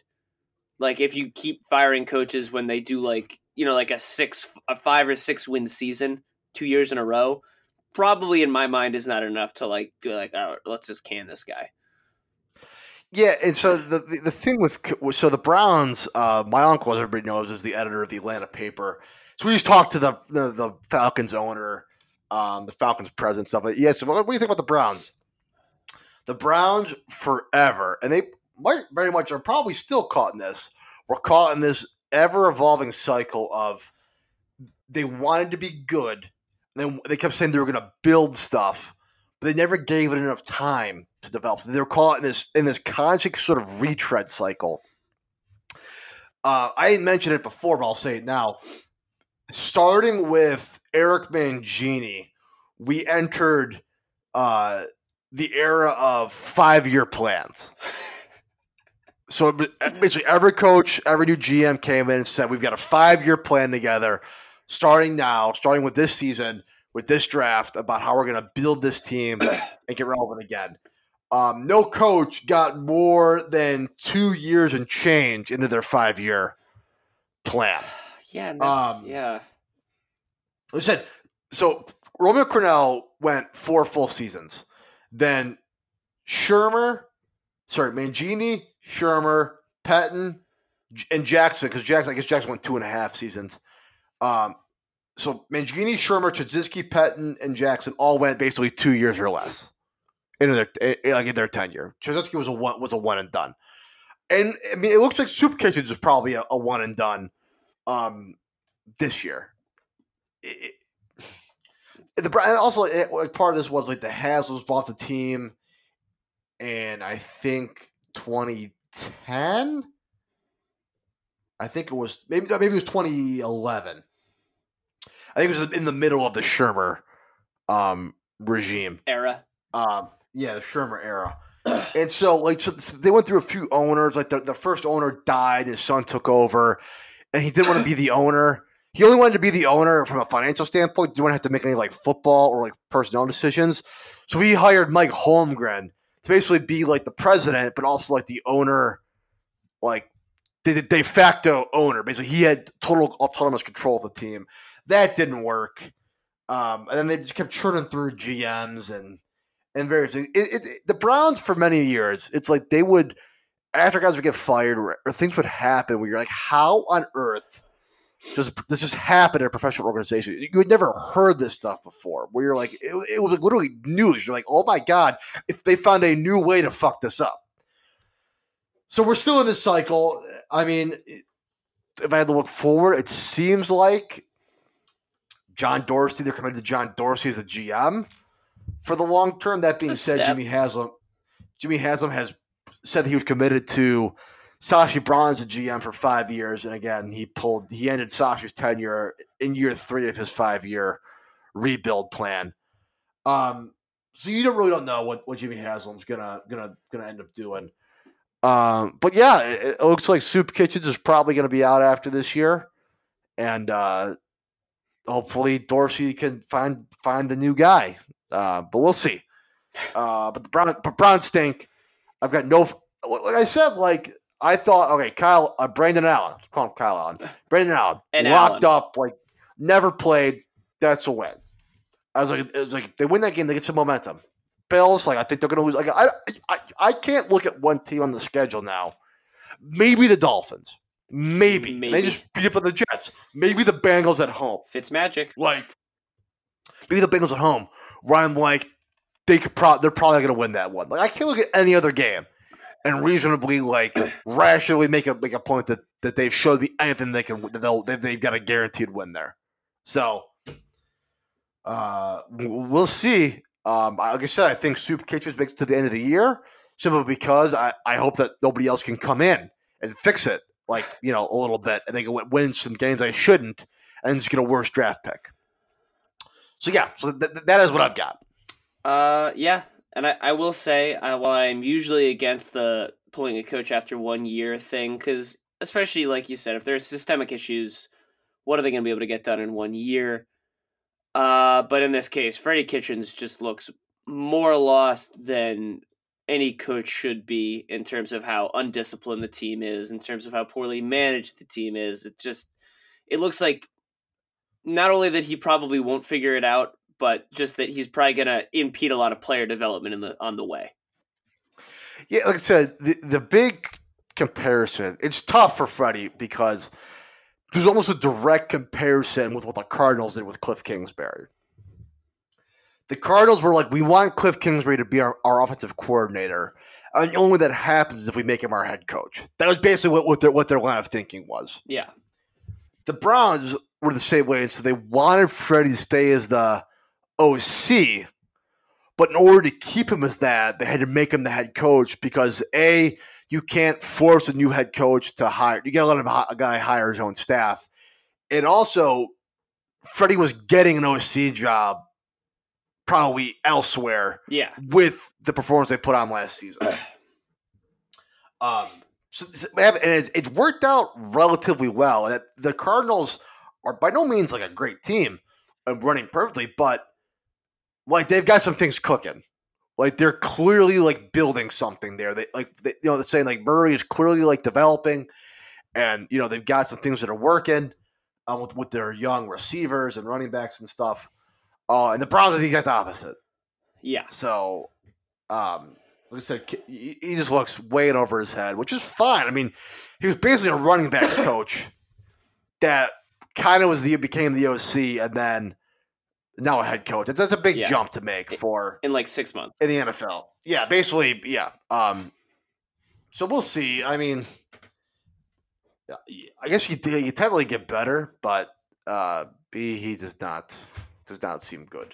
Like, if you keep firing coaches when they do, like, you know, like a six, a five or six win season, two years in a row, probably in my mind is not enough to, like, go like, oh, let's just can this guy. Yeah, and so the the, the thing with so the Browns, uh, my uncle, as everybody knows, is the editor of the Atlanta paper. So we just talked to the the, the Falcons owner, um, the Falcons president, stuff. Like, yeah, so what do you think about the Browns? The Browns forever, and they. Might very much are probably still caught in this. We're caught in this ever-evolving cycle of they wanted to be good. And they, they kept saying they were going to build stuff, but they never gave it enough time to develop. So they were caught in this in this constant sort of retread cycle. Uh, I didn't mention it before, but I'll say it now. Starting with Eric Mangini, we entered uh, the era of five-year plans. So basically every coach, every new G M came in and said, we've got a five-year plan together starting now, starting with this season, with this draft, about how we're going to build this team and get relevant again. Um, no coach got more than two years and change into their five-year plan. Yeah, and that's, um, yeah. Like I said, so Romeo Cornell went four full seasons. Then Shurmur, sorry, Mangini, Shurmur, Patton, and Jackson, because Jackson, I guess Jackson went two and a half seasons. Um, so Mangini, Shurmur, Trzeski, Patton, and Jackson all went basically two years or less in their in, like in their tenure. Trzaski was a one was a one and done, and I mean it looks like Soup Kitchens is probably a, a one and done um, this year. It, it, the and also it, like part of this was like the Haslam's bought the team, and I think twenty ten. I think it was maybe maybe it was twenty eleven. I think it was in the middle of the Shurmur um, regime era. Um, yeah, the Shurmur era, and so like so, so they went through a few owners. Like the, the first owner died, his son took over, and he didn't want to be the owner. He only wanted to be the owner from a financial standpoint. He didn't want to have to make any like football or like personnel decisions. So he hired Mike Holmgren to basically be like the president, but also like the owner, like. The de facto owner. Basically, he had total autonomous control of the team. That didn't work. Um, and then they just kept churning through G Ms and, and various things. It, it, the Browns, for many years, it's like they would, after guys would get fired or, or things would happen where you're like, how on earth does this just happen in a professional organization? You had never heard this stuff before where you're like, it, it was like literally news. You're like, oh my God, if they found a new way to fuck this up. So we're still in this cycle. I mean, if I had to look forward, it seems like John Dorsey, they're committed to John Dorsey as a G M for the long term. That being said, step. Jimmy Haslam Jimmy Haslam has said that he was committed to Sashi Brown as a G M for five years. And again, he pulled he ended Sashi's tenure in year three of his five-year rebuild plan. Um, so you don't really don't know what, what Jimmy Haslam's gonna gonna gonna end up doing. Um, but yeah, it, it looks like Soup Kitchens is probably going to be out after this year, and uh, hopefully Dorsey can find find the new guy. Uh, but we'll see. Uh, but the Brown, but Brown stink. I've got no. Like I said, like I thought. Okay, Kyle, uh, Brandon Allen. Let's call him Kyle Allen. Brandon Allen and locked Allen. up, like never played. That's a win. I was like, it was like they win that game, they get some momentum. Bills, like I think they're going to lose. Like I, I, I can't look at one team on the schedule now. Maybe the Dolphins. Maybe, maybe. They just beat up on the Jets. Maybe the Bengals at home. Fitzmagic. Like maybe the Bengals at home. Where I'm like, they could pro- they're probably going to win that one. Like I can't look at any other game and reasonably, like rationally, make a make a point that, that they've showed me anything they can. They'll that they've got a guaranteed win there. So, uh, we'll see. Um, like I said, I think Soup Kitchens makes it to the end of the year simply because I, I hope that nobody else can come in and fix it, like, you know, a little bit, and they can win some games they shouldn't and just get a worse draft pick. So, yeah, so th- that is what I've got. Uh, yeah, and I, I will say, uh, while I'm usually against the pulling a coach after one year thing, because especially, like you said, if there's systemic issues, what are they going to be able to get done in one year? Uh, but in this case, Freddie Kitchens just looks more lost than any coach should be in terms of how undisciplined the team is, in terms of how poorly managed the team is. It just, it looks like not only that he probably won't figure it out, but just that he's probably going to impede a lot of player development in the, on the way. Yeah. Like I said, the, the big comparison, it's tough for Freddie because there's almost a direct comparison with what the Cardinals did with Cliff Kingsbury. The Cardinals were like, we want Cliff Kingsbury to be our, our offensive coordinator, and only that happens is if we make him our head coach. That was basically what, what their what their line of thinking was. Yeah. The Browns were the same way, and so they wanted Freddie to stay as the O C, but in order to keep him as that, they had to make him the head coach because A – you can't force a new head coach to hire. You got to let him, a guy hire his own staff. And also, Freddie was getting an O C job probably elsewhere yeah. with the performance they put on last season. um, so, so, and it's, it's worked out relatively well. The Cardinals are by no means like a great team and running perfectly, but like they've got some things cooking. Like they're clearly like building something there. They like they, you know they're saying like Murray is clearly like developing, and you know they've got some things that are working um, with with their young receivers and running backs and stuff. Uh, and the Browns, I think, got the opposite. Yeah. So, um, like I said, he just looks way over his head, which is fine. I mean, he was basically a running backs coach that kind of was the became the O C, and then. Now a head coach. That's, that's a big yeah. jump to make for in like six months in the N F L. yeah, basically, yeah. Um, so we'll see. I mean, I guess you you technically get better, but uh, B he does not does not seem good.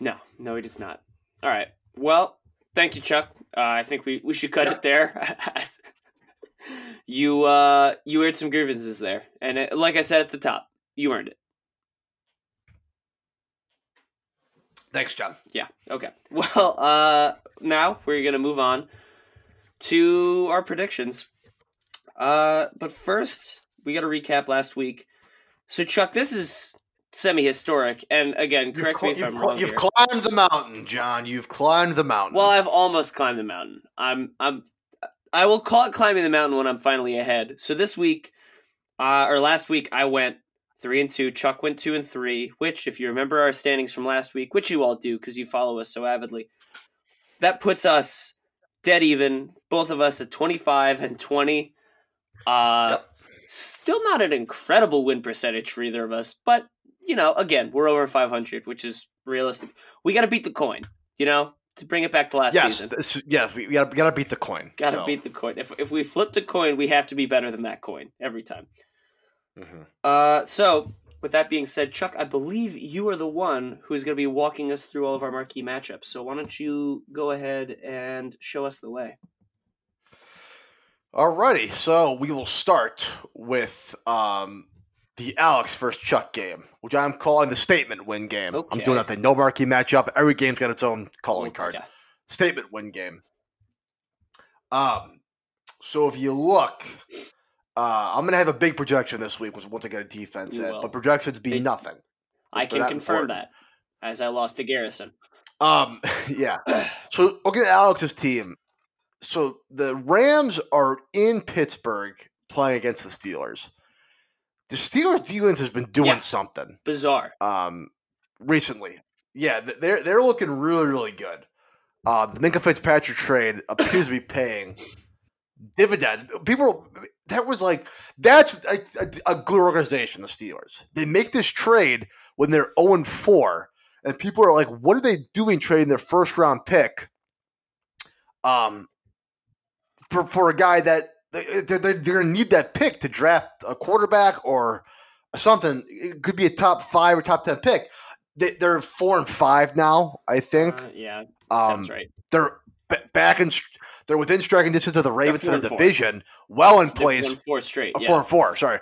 No, no, he does not. All right. Well, thank you, Chuck. Uh, I think we, we should cut yeah. it there. you uh, you aired some grievances there, and it, like I said at the top, you earned it. Thanks, John. Yeah. Okay. Well, uh, now we're gonna move on to our predictions. Uh, but first, we got to recap last week. So, Chuck, this is semi-historic, and again, correct me if I'm wrong. You've climbed the mountain, John. You've climbed the mountain. Well, I've almost climbed the mountain. I'm, I'm, I will call it climbing the mountain when I'm finally ahead. So this week, uh, or last week, I went three and two. Chuck went two and three. Which, if you remember our standings from last week, which you all do because you follow us so avidly, that puts us dead even, both of us at twenty-five and twenty. Uh, yep. Still not an incredible win percentage for either of us, but you know, again, we're over five hundred, which is realistic. We got to beat the coin, you know, to bring it back to last yes, season. This, yes, we got to beat the coin. Got to so. beat the coin. If if we flip the coin, we have to be better than that coin every time. Mm-hmm. Uh, so with that being said, Chuck, I believe you are the one who is going to be walking us through all of our marquee matchups. So why don't you go ahead and show us the way? Alrighty, so we will start with um, the Alex versus Chuck game, which I'm calling the statement win game. Okay. I'm doing that thing. No marquee matchup. Every game's got its own calling okay. card. Yeah. Statement win game. Um, so if you look, uh, I'm going to have a big projection this week once I get a defense you in, will. But projections be they, nothing. I can confirm important. that, as I lost to Garrison. Um, yeah. So look at Alex's team. So the Rams are in Pittsburgh playing against the Steelers. The Steelers defense has been doing yeah. something bizarre um, recently. Yeah, they're they're looking really really good. Uh, the Minkah Fitzpatrick trade appears to be paying dividends. People, that was like that's a, a, a good organization. The Steelers, they make this trade when they're oh and four, and people are like, "What are they doing trading their first round pick?" Um. For, for a guy that they, they, they're going to need that pick to draft a quarterback or something. It could be a top five or top ten pick. They, they're four and five now, I think. Uh, yeah, um, sounds right. They're b- back in. They're within striking distance of the Ravens for the division. Four. Well in place. Four and four straight. Yeah. Uh, four and four. Sorry.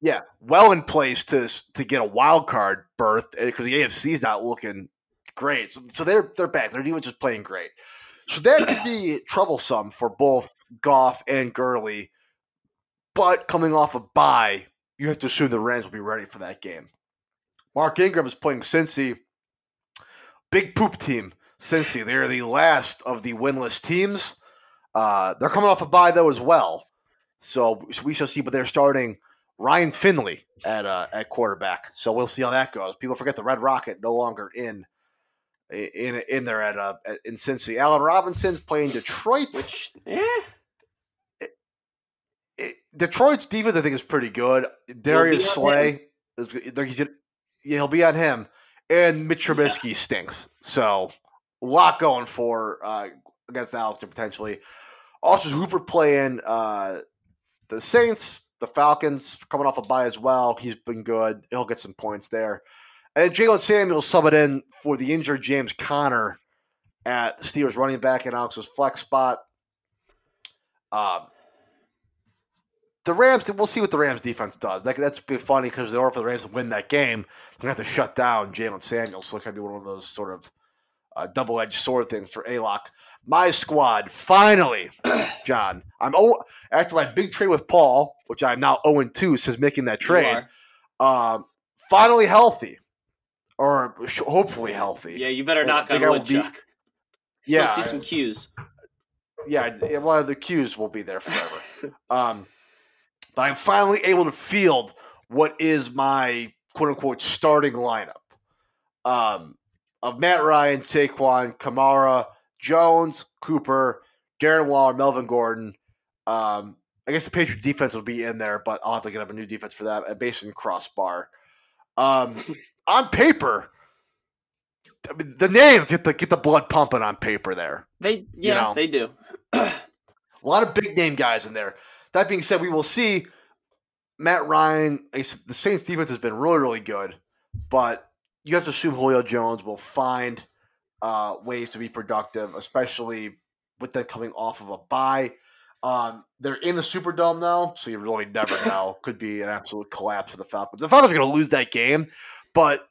Yeah, well in place to to get a wild card berth because the A F C is not looking great. So, so they're they're back. They're even just playing great. So that could be troublesome for both Goff and Gurley, but coming off a bye, you have to assume the Rams will be ready for that game. Mark Ingram is playing Cincy. Big poop team, Cincy. They're the last of the winless teams. Uh, they're coming off a bye, though, as well. So we shall see, but they're starting Ryan Finley at uh, at quarterback. So we'll see how that goes. People forget the Red Rocket no longer in. In in there at uh in Cincy, Allen Robinson's playing Detroit. Which yeah, it, it, Detroit's defense I think is pretty good. Darius Slay, is, he's gonna, yeah, he'll be on him. And Mitch Trubisky yeah. stinks, so a lot going for uh, against Alex potentially. Also, Hooper playing uh, the Saints, the Falcons coming off a bye as well. He's been good. He'll get some points there. And Jalen Samuels sub it in for the injured James Conner at Steelers running back in Alex's flex spot. Um, the Rams, we'll see what the Rams defense does. That, that's be funny because in order for the Rams to win that game, they're going to have to shut down Jalen Samuels. So it could be one of those sort of uh, double-edged sword things for A-Lock. My squad, finally, John. I'm oh, after my big trade with Paul, which I'm now oh and two since making that trade, um, finally healthy. Or hopefully healthy. Yeah, you better and knock on wood, Chuck. Still yeah, see some cues. Yeah, well, the cues will be there forever. um, but I'm finally able to field what is my quote-unquote starting lineup um, of Matt Ryan, Saquon, Kamara, Jones, Cooper, Darren Waller, Melvin Gordon. Um, I guess the Patriots defense will be in there, but I'll have to get up a new defense for that. And Mason Crossbar. Um On paper, I mean, the names get the get the blood pumping on paper there. They yeah, you know? They do. A lot of big name guys in there. That being said, we will see Matt Ryan. The Saints defense has been really, really good, but you have to assume Julio Jones will find uh, ways to be productive, especially with them coming off of a bye. Um, they're in the Superdome now, so you really never know. Could be an absolute collapse for the Falcons. The Falcons are going to lose that game, but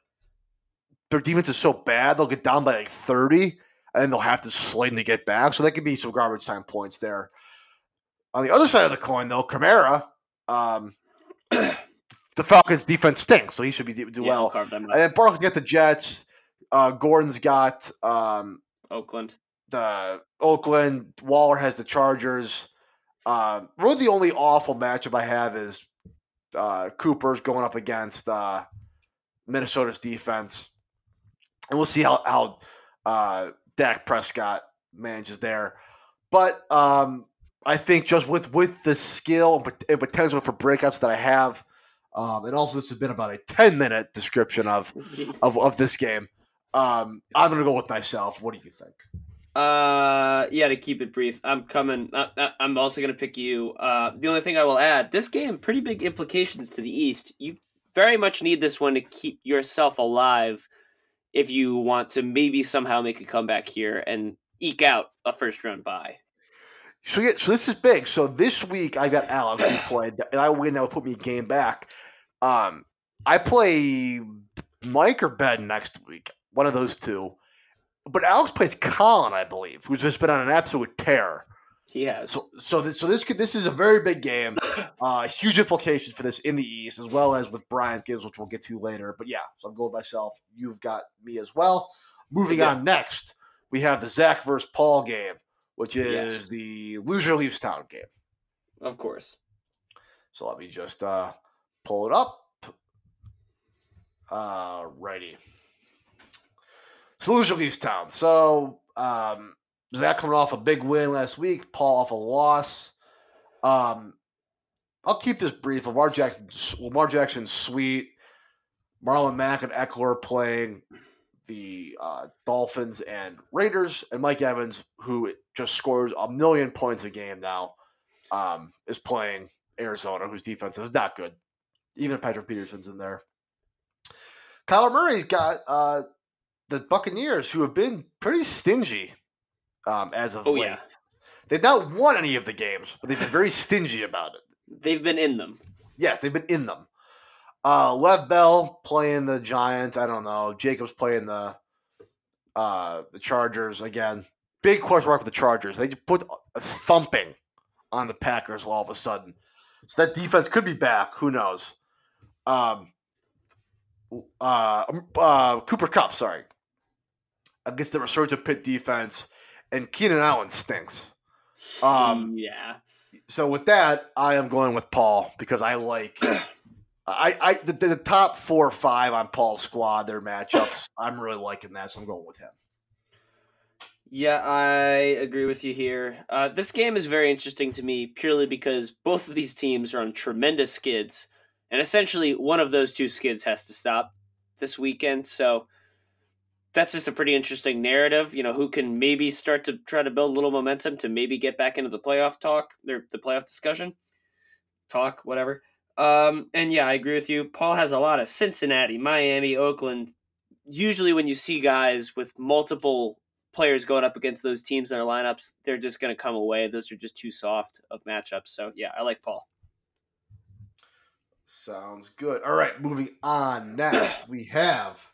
their defense is so bad, they'll get down by like thirty, and they'll have to sling to get back. So that could be some garbage time points there. On the other side of the coin, though, Kamara, um, the Falcons' defense stinks, so he should be do yeah, well. And then Barkley's got the Jets. Uh, Gordon's got um, Oakland. The Oakland. Waller has the Chargers. Um, really, the only awful matchup I have is uh, Cooper's going up against uh, Minnesota's defense, and we'll see how how uh, Dak Prescott manages there. But um, I think just with with the skill and potential for breakouts that I have, um, and also this has been about a ten minute description of of, of this game. Um, I'm going to go with myself. What do you think? Uh, yeah, to keep it brief, I'm coming. I, I'm also going to pick you. Uh, the only thing I will add, this game, pretty big implications to the East. You very much need this one to keep yourself alive if you want to maybe somehow make a comeback here and eke out a first round bye. So yeah, so this is big. So this week I got Alex who played, and I win. That would put me a game back. Um, I play Mike or Ben next week. One of those two. But Alex plays Colin, I believe, who's just been on an absolute tear. He has. So, so this, so this could, this is a very big game. Uh, huge implications for this in the East, as well as with Brian Gibbs, which we'll get to later. But yeah, so I'm going with myself. You've got me as well. Moving yeah. on next, we have the Zach versus Paul game, which is yes. the loser leaves town game. Of course. So let me just uh, pull it up. Uh, righty. So loser leaves town. So um, Zach coming off a big win last week, Paul off a loss. Um, I'll keep this brief. Lamar Jackson, Lamar Jackson, sweet. Marlon Mack and Eckler playing the uh, Dolphins and Raiders, and Mike Evans, who just scores a million points a game now, um, is playing Arizona, whose defense is not good. Even if Patrick Peterson's in there. Kyler Murray's got. Uh, The Buccaneers, who have been pretty stingy um, as of oh, late. Yeah. They've not won any of the games, but they've been very stingy about it. They've been in them. Yes, they've been in them. Uh, Lev Bell playing the Giants. I don't know. Jacobs playing the uh, the Chargers again. Big question mark with the Chargers. They just put a thumping on the Packers all of a sudden. So that defense could be back. Who knows? Um, uh, uh, Cooper Kupp, sorry. Against the resurgent Pitt defense, and Keenan Allen stinks. Um, yeah. So with that, I am going with Paul because I like I, I the, the top four or five on Paul's squad, their matchups. I'm really liking that, so I'm going with him. Yeah, I agree with you here. Uh, this game is very interesting to me purely because both of these teams are on tremendous skids, and essentially one of those two skids has to stop this weekend, so... That's just a pretty interesting narrative, you know, who can maybe start to try to build a little momentum to maybe get back into the playoff talk, or the playoff discussion, talk, whatever. Um, and yeah, I agree with you. Paul has a lot of Cincinnati, Miami, Oakland. Usually when you see guys with multiple players going up against those teams in their lineups, they're just going to come away. Those are just too soft of matchups. So yeah, I like Paul. Sounds good. All right, moving on. Next, we have...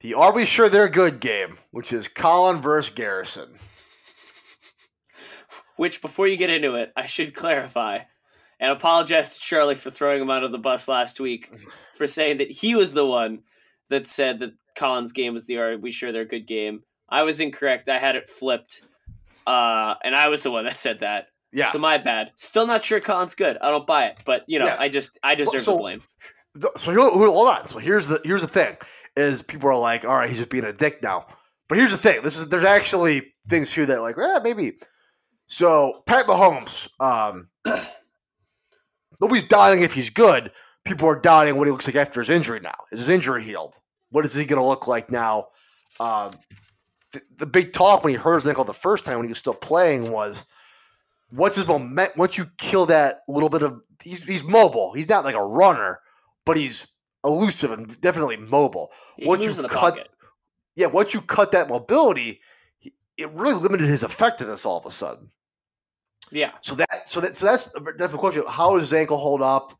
the Are We Sure They're Good game, which is Colin versus Garrison. Which, before you get into it, I should clarify and apologize to Charlie for throwing him out of the bus last week for saying that he was the one that said that Colin's game was the Are We Sure They're Good game. I was incorrect. I had it flipped, uh, and I was the one that said that. Yeah. So my bad. Still not sure Colin's good. I don't buy it, but, you know, yeah. I just I deserve so, the blame. So hold on. So here's the here's the thing. Is people are like, all right, he's just being a dick now. But here's the thing: this is there's actually things here that like, eh, maybe. So Pat Mahomes, um, nobody's doubting if he's good. People are doubting what he looks like after his injury now. Is his injury healed? What is he going to look like now? Um, th- the big talk when he hurt his ankle the first time when he was still playing was, once his moment, once you kill that little bit of, he's he's mobile. He's not like a runner, but he's elusive and definitely mobile. He once you cut, pocket. yeah, once you cut that mobility, he, it really limited his effectiveness all of a sudden. Yeah. So that, so that, so that's a different question. How does his ankle hold up?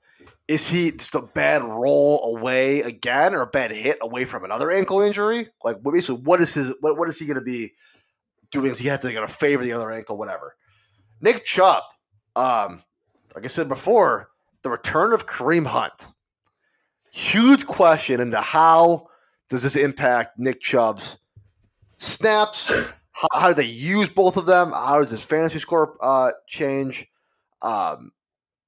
Is he just a bad roll away again, or a bad hit away from another ankle injury? Like, basically, what is his? What, what is he going to be doing? Is he have to going to favor the other ankle? Whatever. Nick Chubb, um, like I said before, the return of Kareem Hunt. Huge question into how does this impact Nick Chubb's snaps? How, how do they use both of them? How does his fantasy score uh, change? Um,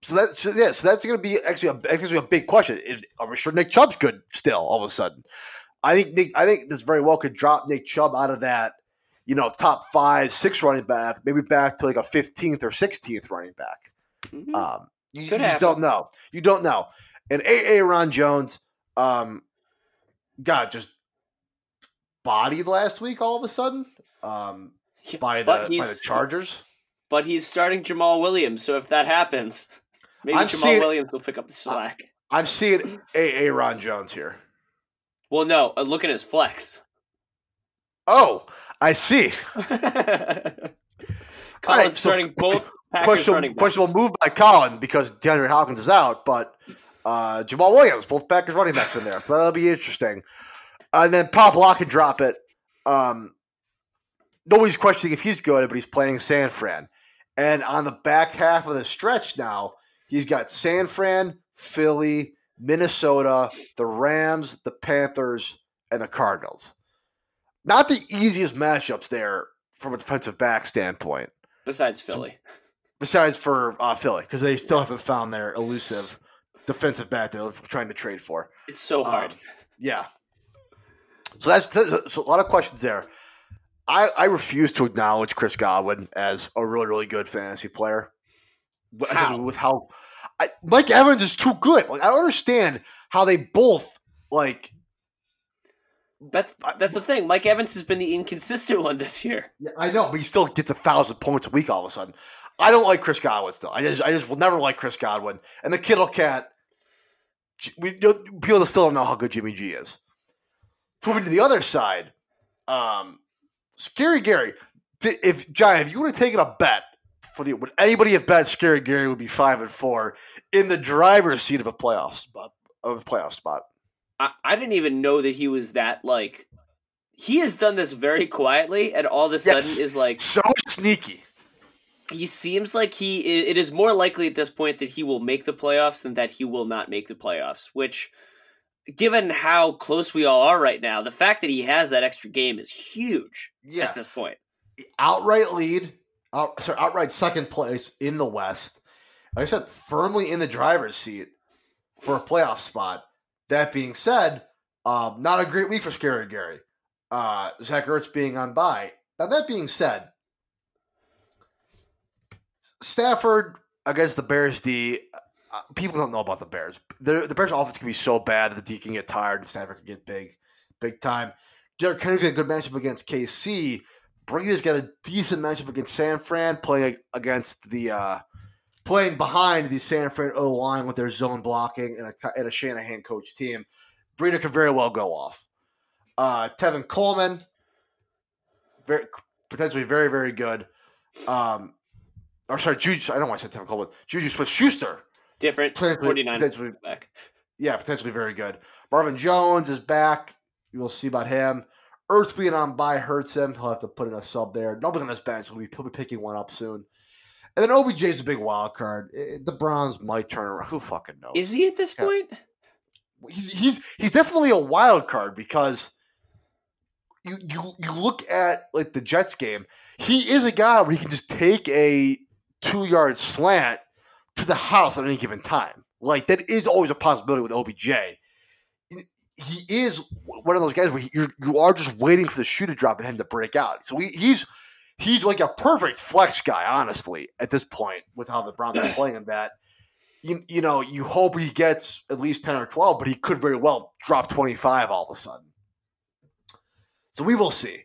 so, that, so, yeah, so that's going to be actually a, actually a big question. Is, I'm sure Nick Chubb's good still all of a sudden. I think Nick, I think this very well could drop Nick Chubb out of that, you know, top five, six running back, maybe back to like a fifteenth or sixteenth running back. Mm-hmm. Um, you you just don't know. You don't know. And Aaron Jones, um, God, just bodied last week all of a sudden um, yeah, by, the, by the Chargers. But he's starting Jamal Williams, so if that happens, maybe I'm Jamal seeing, Williams will pick up the slack. I'm seeing Aaron Jones here. Well, no, look at his flex. Oh, I see. Colin's right, so starting both Packers questionable, running backs. Questionable move by Colin because DeAndre Hopkins is out, but uh, Jamal Williams, both Packers running backs in there. So that'll be interesting. And then Pop Lock and drop it. Um, nobody's questioning if he's good, but he's playing San Fran. And on the back half of the stretch now, he's got San Fran, Philly, Minnesota, the Rams, the Panthers, and the Cardinals. Not the easiest matchups there from a defensive back standpoint. Besides Philly. Besides for uh, Philly, because they still haven't found their elusive defensive back they're trying to trade for. It's so hard. Um, yeah. So that's so a lot of questions there. I, I refuse to acknowledge Chris Godwin as a really, really good fantasy player. How? With how I, Mike Evans is too good. Like, I don't understand how they both, like, That's that's the thing. Mike Evans has been the inconsistent one this year. Yeah, I know, but he still gets a thousand points a week all of a sudden. I don't like Chris Godwin still. I just I just will never like Chris Godwin. And the Kittle Cat, we people still don't know how good Jimmy G is. Moving to the other side, um, Scary Gary. If John, if you would have taken a bet for the would anybody have bet Scary Gary would be five and four in the driver's seat of a playoff spot of a playoff spot. I didn't even know that he was that, like, he has done this very quietly and all of a sudden yes. is like. So sneaky. He seems like he, it is more likely at this point that he will make the playoffs than that he will not make the playoffs, which given how close we all are right now, the fact that he has that extra game is huge yeah. at this point. Outright lead, out, sorry, outright second place in the West. Like I said, firmly in the driver's seat for a playoff spot. That being said, um, not a great week for Scary Gary. Uh, Zach Ertz being on bye. Now, that being said, Stafford against the Bears D, uh, people don't know about the Bears. The, the Bears offense can be so bad that the D can get tired and Stafford can get big, big time. Derrick Henry got a good matchup against K C. Brady's got a decent matchup against San Fran, playing against the uh, – playing behind the San Fran O-line with their zone blocking and a, and a Shanahan coach team. Breida could very well go off. Uh, Tevin Coleman, very, potentially very, very good. Um, or sorry, Juju, I don't want to say Tevin Coleman. Juju Smith-Schuster. Different, forty-nine back. Yeah, potentially very good. Marvin Jones is back. We'll see about him. Ertz being on bye hurts him. He'll have to put in a sub there. Nobody on his bench. He'll be, he'll be picking one up soon. And then O B J is a big wild card. The Browns might turn around. Who fucking knows? Is he at this yeah. point? He's, he's he's definitely a wild card because you you you look at like the Jets game. He is a guy where he can just take a two yard slant to the house at any given time. Like that is always a possibility with O B J. He is one of those guys where you you are just waiting for the shoe to drop and him to break out. So he, he's. He's like a perfect flex guy, honestly, at this point, with how the Browns are playing in that. You, you know, you hope he gets at least ten or twelve, but he could very well drop twenty-five all of a sudden. So we will see.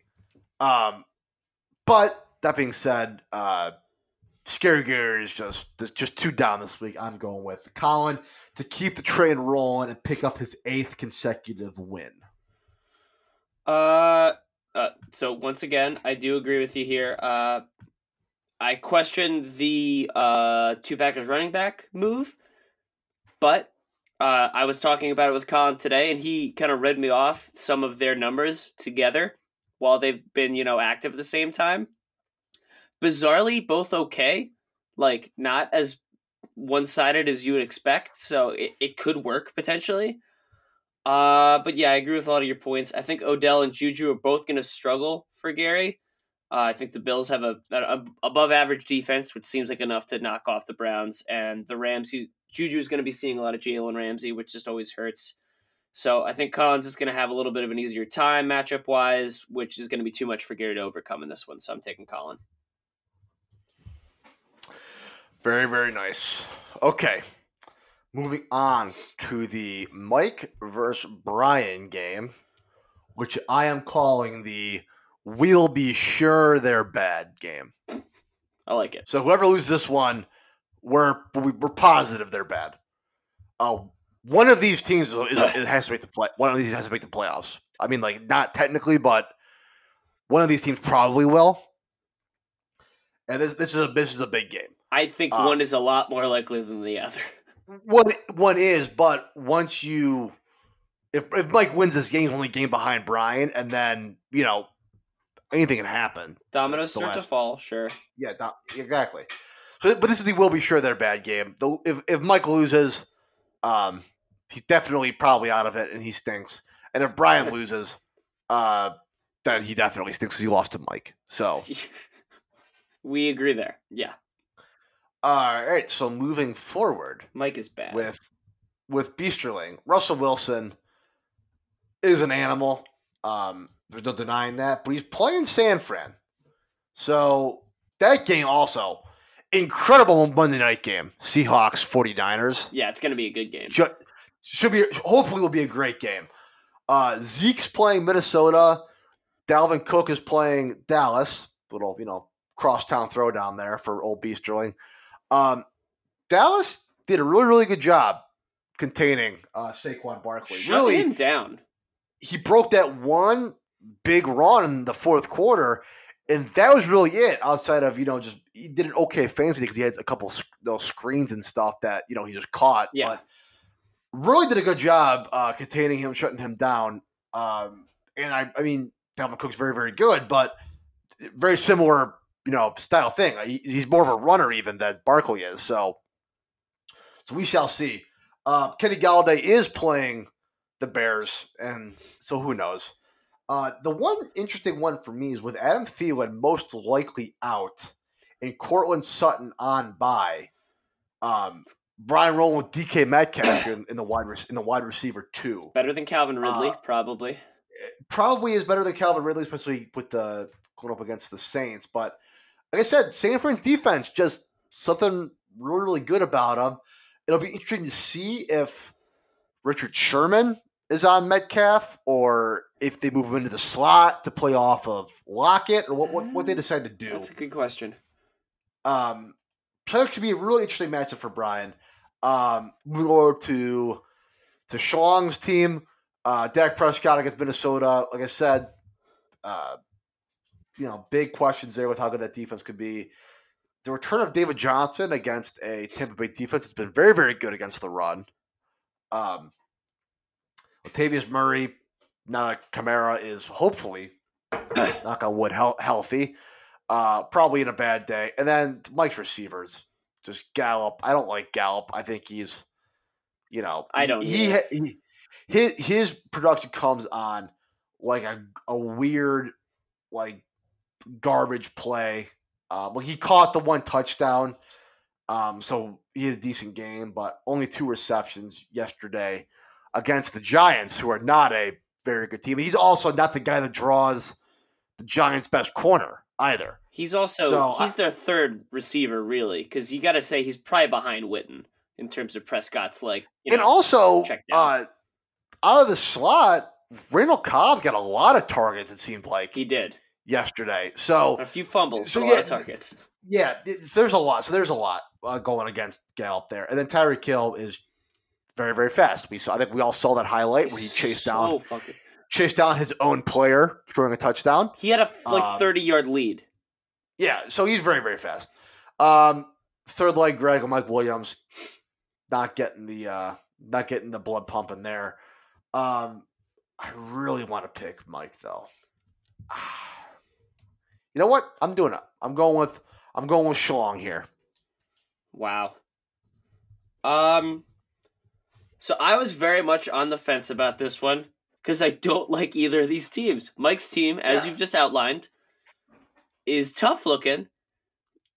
Um, but that being said, uh, Scary Gary is just just two down this week. I'm going with Colin to keep the train rolling and pick up his eighth consecutive win. Uh, uh so once again, I do agree with you here. Uh, I questioned the uh two Packers running back move, but uh, I was talking about it with Colin today, and he kind of read me off some of their numbers together while they've been, you know, active at the same time. Bizarrely, both okay, like not as one-sided as you would expect, so it, it could work potentially. Uh, but yeah, I agree with a lot of your points. I think Odell and Juju are both going to struggle for Gary. Uh, I think the Bills have a, a, a above-average defense, which seems like enough to knock off the Browns, and the Rams. He, Juju is going to be seeing a lot of Jalen Ramsey, which just always hurts. So I think Collins is going to have a little bit of an easier time matchup-wise, which is going to be too much for Gary to overcome in this one. So I'm taking Collins. Very, very nice. Okay. Moving on to the Mike versus Brian game, which I am calling the we'll be sure they're bad game. I like it. So whoever loses this one, we're we're positive they're bad. Uh, one of these teams is, is, it has to make the play. One of these has to make the playoffs. I mean, like, not technically, but one of these teams probably will. And this this is a this is a big game. I think um, one is a lot more likely than the other. One one is, but once you, if if Mike wins this game, he's only game behind Brian, and then, you know, anything can happen. Dominoes start last, to fall, sure. Yeah, do, exactly. So, but this is the will be sure they're bad game. The, if if Mike loses, um, he's definitely probably out of it, and he stinks. And if Brian loses, uh, then he definitely stinks because he lost to Mike. So we agree there. Yeah. All right, so moving forward, Mike is bad with with Beasterling. Russell Wilson is an animal. Um, there's no denying that, but he's playing San Fran. So that game also incredible Monday night game. Seahawks, 49ers. Yeah, it's going to be a good game. Should, should be hopefully will be a great game. Uh, Zeke's playing Minnesota. Dalvin Cook is playing Dallas. Little, you know, crosstown throw down there for old Beasterling. Um, Dallas did a really, really good job containing uh, Saquon Barkley. Shut really, him down. He broke that one big run in the fourth quarter, and that was really it. Outside of, you know, just he did an okay fantasy because he had a couple sc- those screens and stuff that, you know, he just caught. Yeah. But really did a good job uh, containing him, shutting him down. Um, and I, I mean, Dalvin Cook's very, very good, but very similar. You know, style thing. He's more of a runner even than Barkley is. So, so we shall see. Uh, Kenny Galladay is playing the Bears, and so who knows? Uh, the one interesting one for me is with Adam Thielen most likely out and Cortland Sutton on bye. Um, Brian Rowland with D K Metcalf in, in the wide re- in the wide receiver too. Better than Calvin Ridley, uh, probably. Probably is better than Calvin Ridley, especially with the going up against the Saints, but. Like I said, San Fran's defense, just something really, really good about them. It'll be interesting to see if Richard Sherman is on Metcalf or if they move him into the slot to play off of Lockett or what what, what they decide to do. That's a good question. Um, so that could be a really interesting matchup for Brian. Um, moving over to, to Shlong's team, uh, Dak Prescott against Minnesota. Like I said, uh, you know, big questions there with how good that defense could be. The return of David Johnson against a Tampa Bay defense has been very, very good against the run. Um, Latavius Murray, now that Kamara is hopefully, knock on wood, he- healthy, uh, probably in a bad day. And then Mike's receivers, just Gallup. I don't like Gallup. I think he's, you know, I don't. He, he, he his, his production comes on like a, a weird, like, garbage play. Uh, well, he caught the one touchdown, um, so he had a decent game, but only two receptions yesterday against the Giants, who are not a very good team. He's also not the guy that draws the Giants' best corner either. He's also so, he's I, their third receiver, really, because you got to say he's probably behind Witten in terms of Prescott's like. You and know, also, uh, out of the slot, Randall Cobb got a lot of targets, it seemed like. He did. Yesterday. So a few fumbles, so yeah, a lot of targets. Yeah, there's a lot. So there's a lot uh, going against Gallup there. And then Tyreek Hill is very, very fast. We saw. I think we all saw that highlight where he chased so down funky. chased down his own player, throwing a touchdown. He had a like thirty-yard um, lead. Yeah, so he's very, very fast. Um, third leg, Greg and Mike Williams not getting the uh, not getting the blood pumping there. Um, I really want to pick Mike though. You know what? I'm doing it. I'm going with I'm going with Shalong here. Wow. Um. So I was very much on the fence about this one because I don't like either of these teams. Mike's team, as yeah. you've just outlined, is tough looking,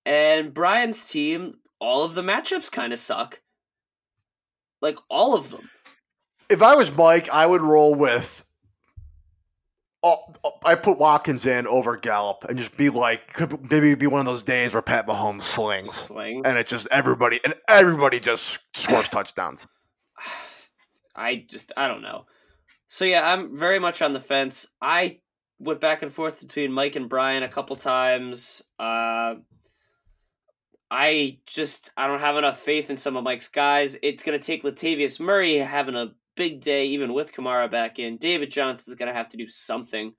and Brian's team, all of the matchups kind of suck. Like all of them. If I was Mike, I would roll with. I put Watkins in over Gallup and just be like, could maybe it'd be one of those days where Pat Mahomes slings, slings. and it just everybody and everybody just scores touchdowns. I just I don't know. So yeah, I'm very much on the fence. I went back and forth between Mike and Brian a couple times. Uh, I just I don't have enough faith in some of Mike's guys. It's gonna take Latavius Murray having a big day, even with Kamara back in. David Johnson's going to have to do something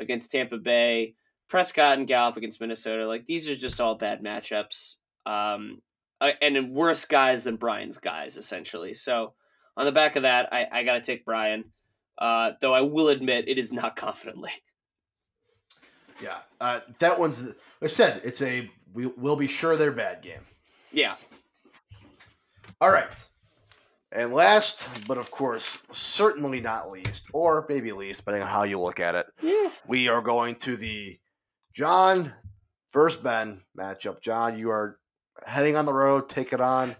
against Tampa Bay. Prescott and Gallup against Minnesota. Like, these are just all bad matchups. Um, and worse guys than Brian's guys, essentially. So, on the back of that, I, I got to take Brian. Uh, though I will admit, it is not confidently. Yeah. Uh, that one's, like I said, it's a we will be sure they're bad game. Yeah. All right. And last, but of course, certainly not least, or maybe least, depending on how you look at it, yeah. we are going to the John versus Ben matchup. John, you are heading on the road, taking on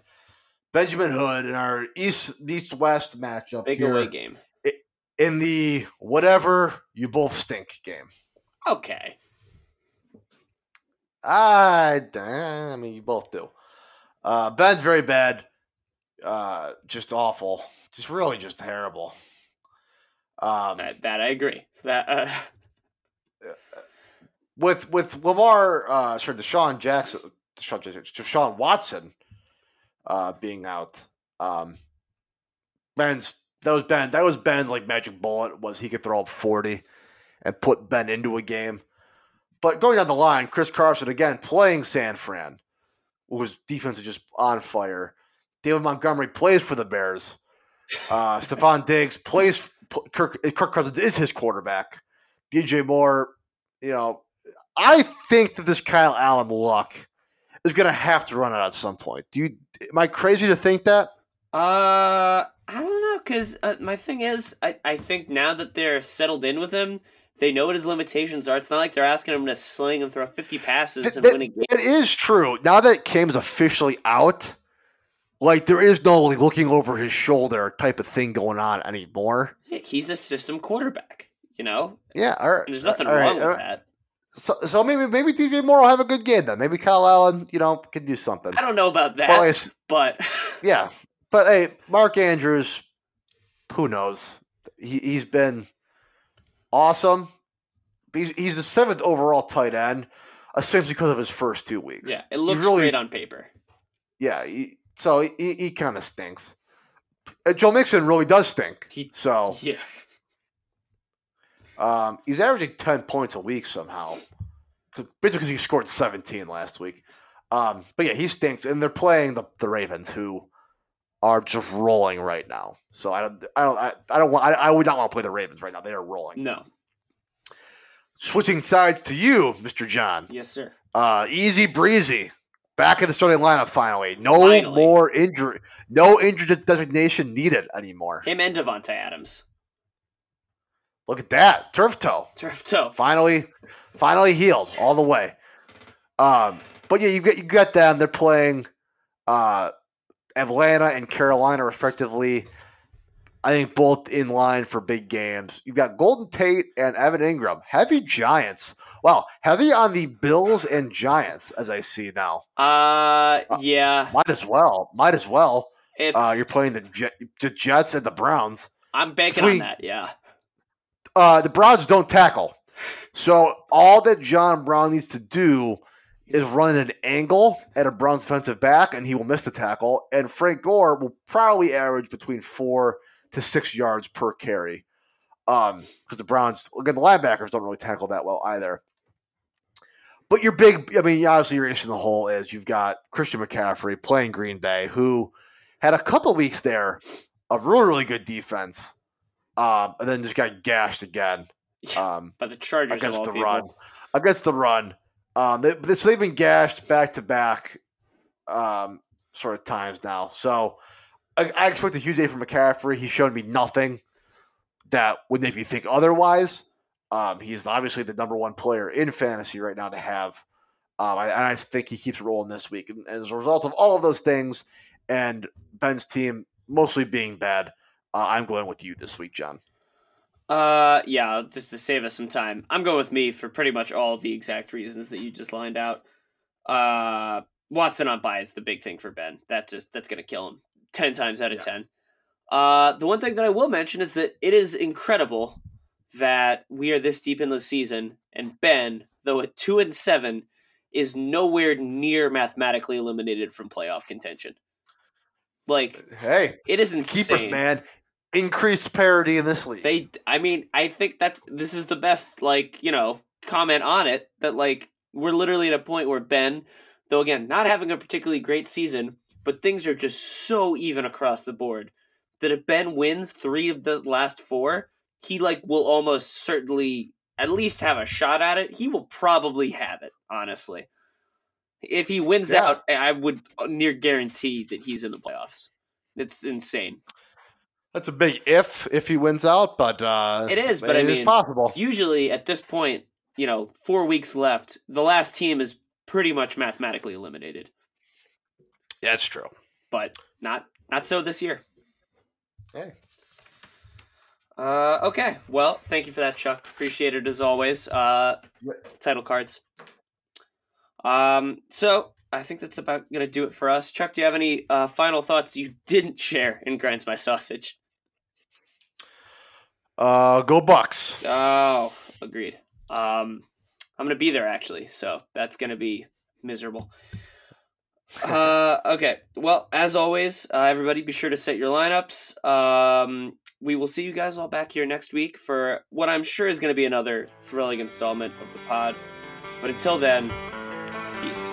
Benjamin Hood in our East East West matchup. Big here away game in the whatever you both stink game. Okay. I, I mean, you both do. Uh, Ben's very bad. Uh, just awful. Just really just terrible. Um, that, that I agree. That uh... with with Lamar, uh, sorry, Deshaun Jackson, Deshaun, Deshaun Watson, uh, being out. Um, Ben's that was Ben. That was Ben's like magic bullet was he could throw up forty and put Ben into a game. But going down the line, Chris Carson again playing San Fran, whose defense is just on fire. David Montgomery plays for the Bears. Uh, Stephon Diggs plays. Kirk, Kirk Cousins is his quarterback. D J Moore, you know, I think that this Kyle Allen luck is going to have to run out at some point. Do you? Am I crazy to think that? Uh, I don't know, because uh, my thing is, I, I think now that they're settled in with him, they know what his limitations are. It's not like they're asking him to sling and throw fifty passes that, and that, win a game. It is true. Now that Cam's officially out. Like, there is no like, looking over his shoulder type of thing going on anymore. He's a system quarterback, you know? Yeah, all right. And there's nothing all wrong right, with right. that. So so maybe maybe D J Moore will have a good game then. Maybe Kyle Allen, you know, can do something. I don't know about that, well, but... yeah. But, hey, Mark Andrews, who knows? He, he's been awesome. He's, he's the seventh overall tight end, essentially because of his first two weeks. Yeah, it looks really, great on paper. Yeah, he, So he, he kind of stinks. Uh, Joe Mixon really does stink. He, so yeah, um, he's averaging ten points a week somehow, basically because he scored seventeen last week. Um, but yeah, he stinks, and they're playing the, the Ravens, who are just rolling right now. So I don't, I don't, I, I don't want, I, I would not want to play the Ravens right now. They are rolling. No. Switching sides to you, Mister John. Yes, sir. Uh, easy breezy. Back in the starting lineup finally. No finally. more injury. No injury designation needed anymore. Him and Devontae Adams. Look at that. Turf toe. Turf toe. Finally, finally healed all the way. Um, but yeah, you get you got them. They're playing uh, Atlanta and Carolina respectively. I think both in line for big games. You've got Golden Tate and Evan Ingram. Heavy Giants. Wow, heavy on the Bills and Giants, as I see now. Uh, yeah. Uh, might as well. Might as well. It's, uh, you're playing the, Jet, the Jets and the Browns. I'm banking Between, on that, yeah. Uh, the Browns don't tackle. So all that John Brown needs to do is run an angle at a Browns defensive back, and he will miss the tackle. And Frank Gore will probably average between four to six yards per carry. Um, because the Browns, again, the linebackers don't really tackle that well either. But your big, I mean, obviously your issue in the hole is you've got Christian McCaffrey playing Green Bay, who had a couple weeks there of really, really good defense, um, and then just got gashed again. Um, by the Chargers against of all the people. run, against the run. Um, they, so they've been gashed back to back, um, sort of times now. So I, I expect a huge day from McCaffrey. He's shown me nothing that would make me think otherwise. Um, he's obviously the number one player in fantasy right now to have. Um, I, and I think he keeps rolling this week. And as a result of all of those things and Ben's team mostly being bad, uh, I'm going with you this week, John. Uh, yeah, just to save us some time, I'm going with me for pretty much all the exact reasons that you just lined out. Uh, Watson on bye is the big thing for Ben. That just, that's going to kill him ten times out of yeah. ten. Uh, the one thing that I will mention is that it is incredible that we are this deep in the season, and Ben, though at two and seven, is nowhere near mathematically eliminated from playoff contention. Like, hey, it is insane. Keepers, man. Increased parity in this league. They, I mean, I think that's this is the best, like, you know, comment on it, that, like, we're literally at a point where Ben, though again, not having a particularly great season, but things are just so even across the board that if Ben wins three of the last four, he, like, will almost certainly at least have a shot at it. He will probably have it, honestly. If he wins yeah. out, I would near guarantee that he's in the playoffs. It's insane. That's a big if, if he wins out, but uh, it is, but it I mean, is possible. Usually at this point, you know, four weeks left, the last team is pretty much mathematically eliminated. Yeah, it's true. But not not so this year. Hey. Uh, okay. Well, thank you for that, Chuck. Appreciate it as always. Uh, title cards. Um, so I think that's about going to do it for us. Chuck, do you have any uh, final thoughts you didn't share in Grinds My Sausage? Uh, go Bucks. Oh, agreed. Um, I'm going to be there, actually, so that's going to be miserable. Uh, okay, well, as always, uh, everybody be sure to set your lineups. Um, we will see you guys all back here next week for what I'm sure is going to be another thrilling installment of the pod. But until then, peace.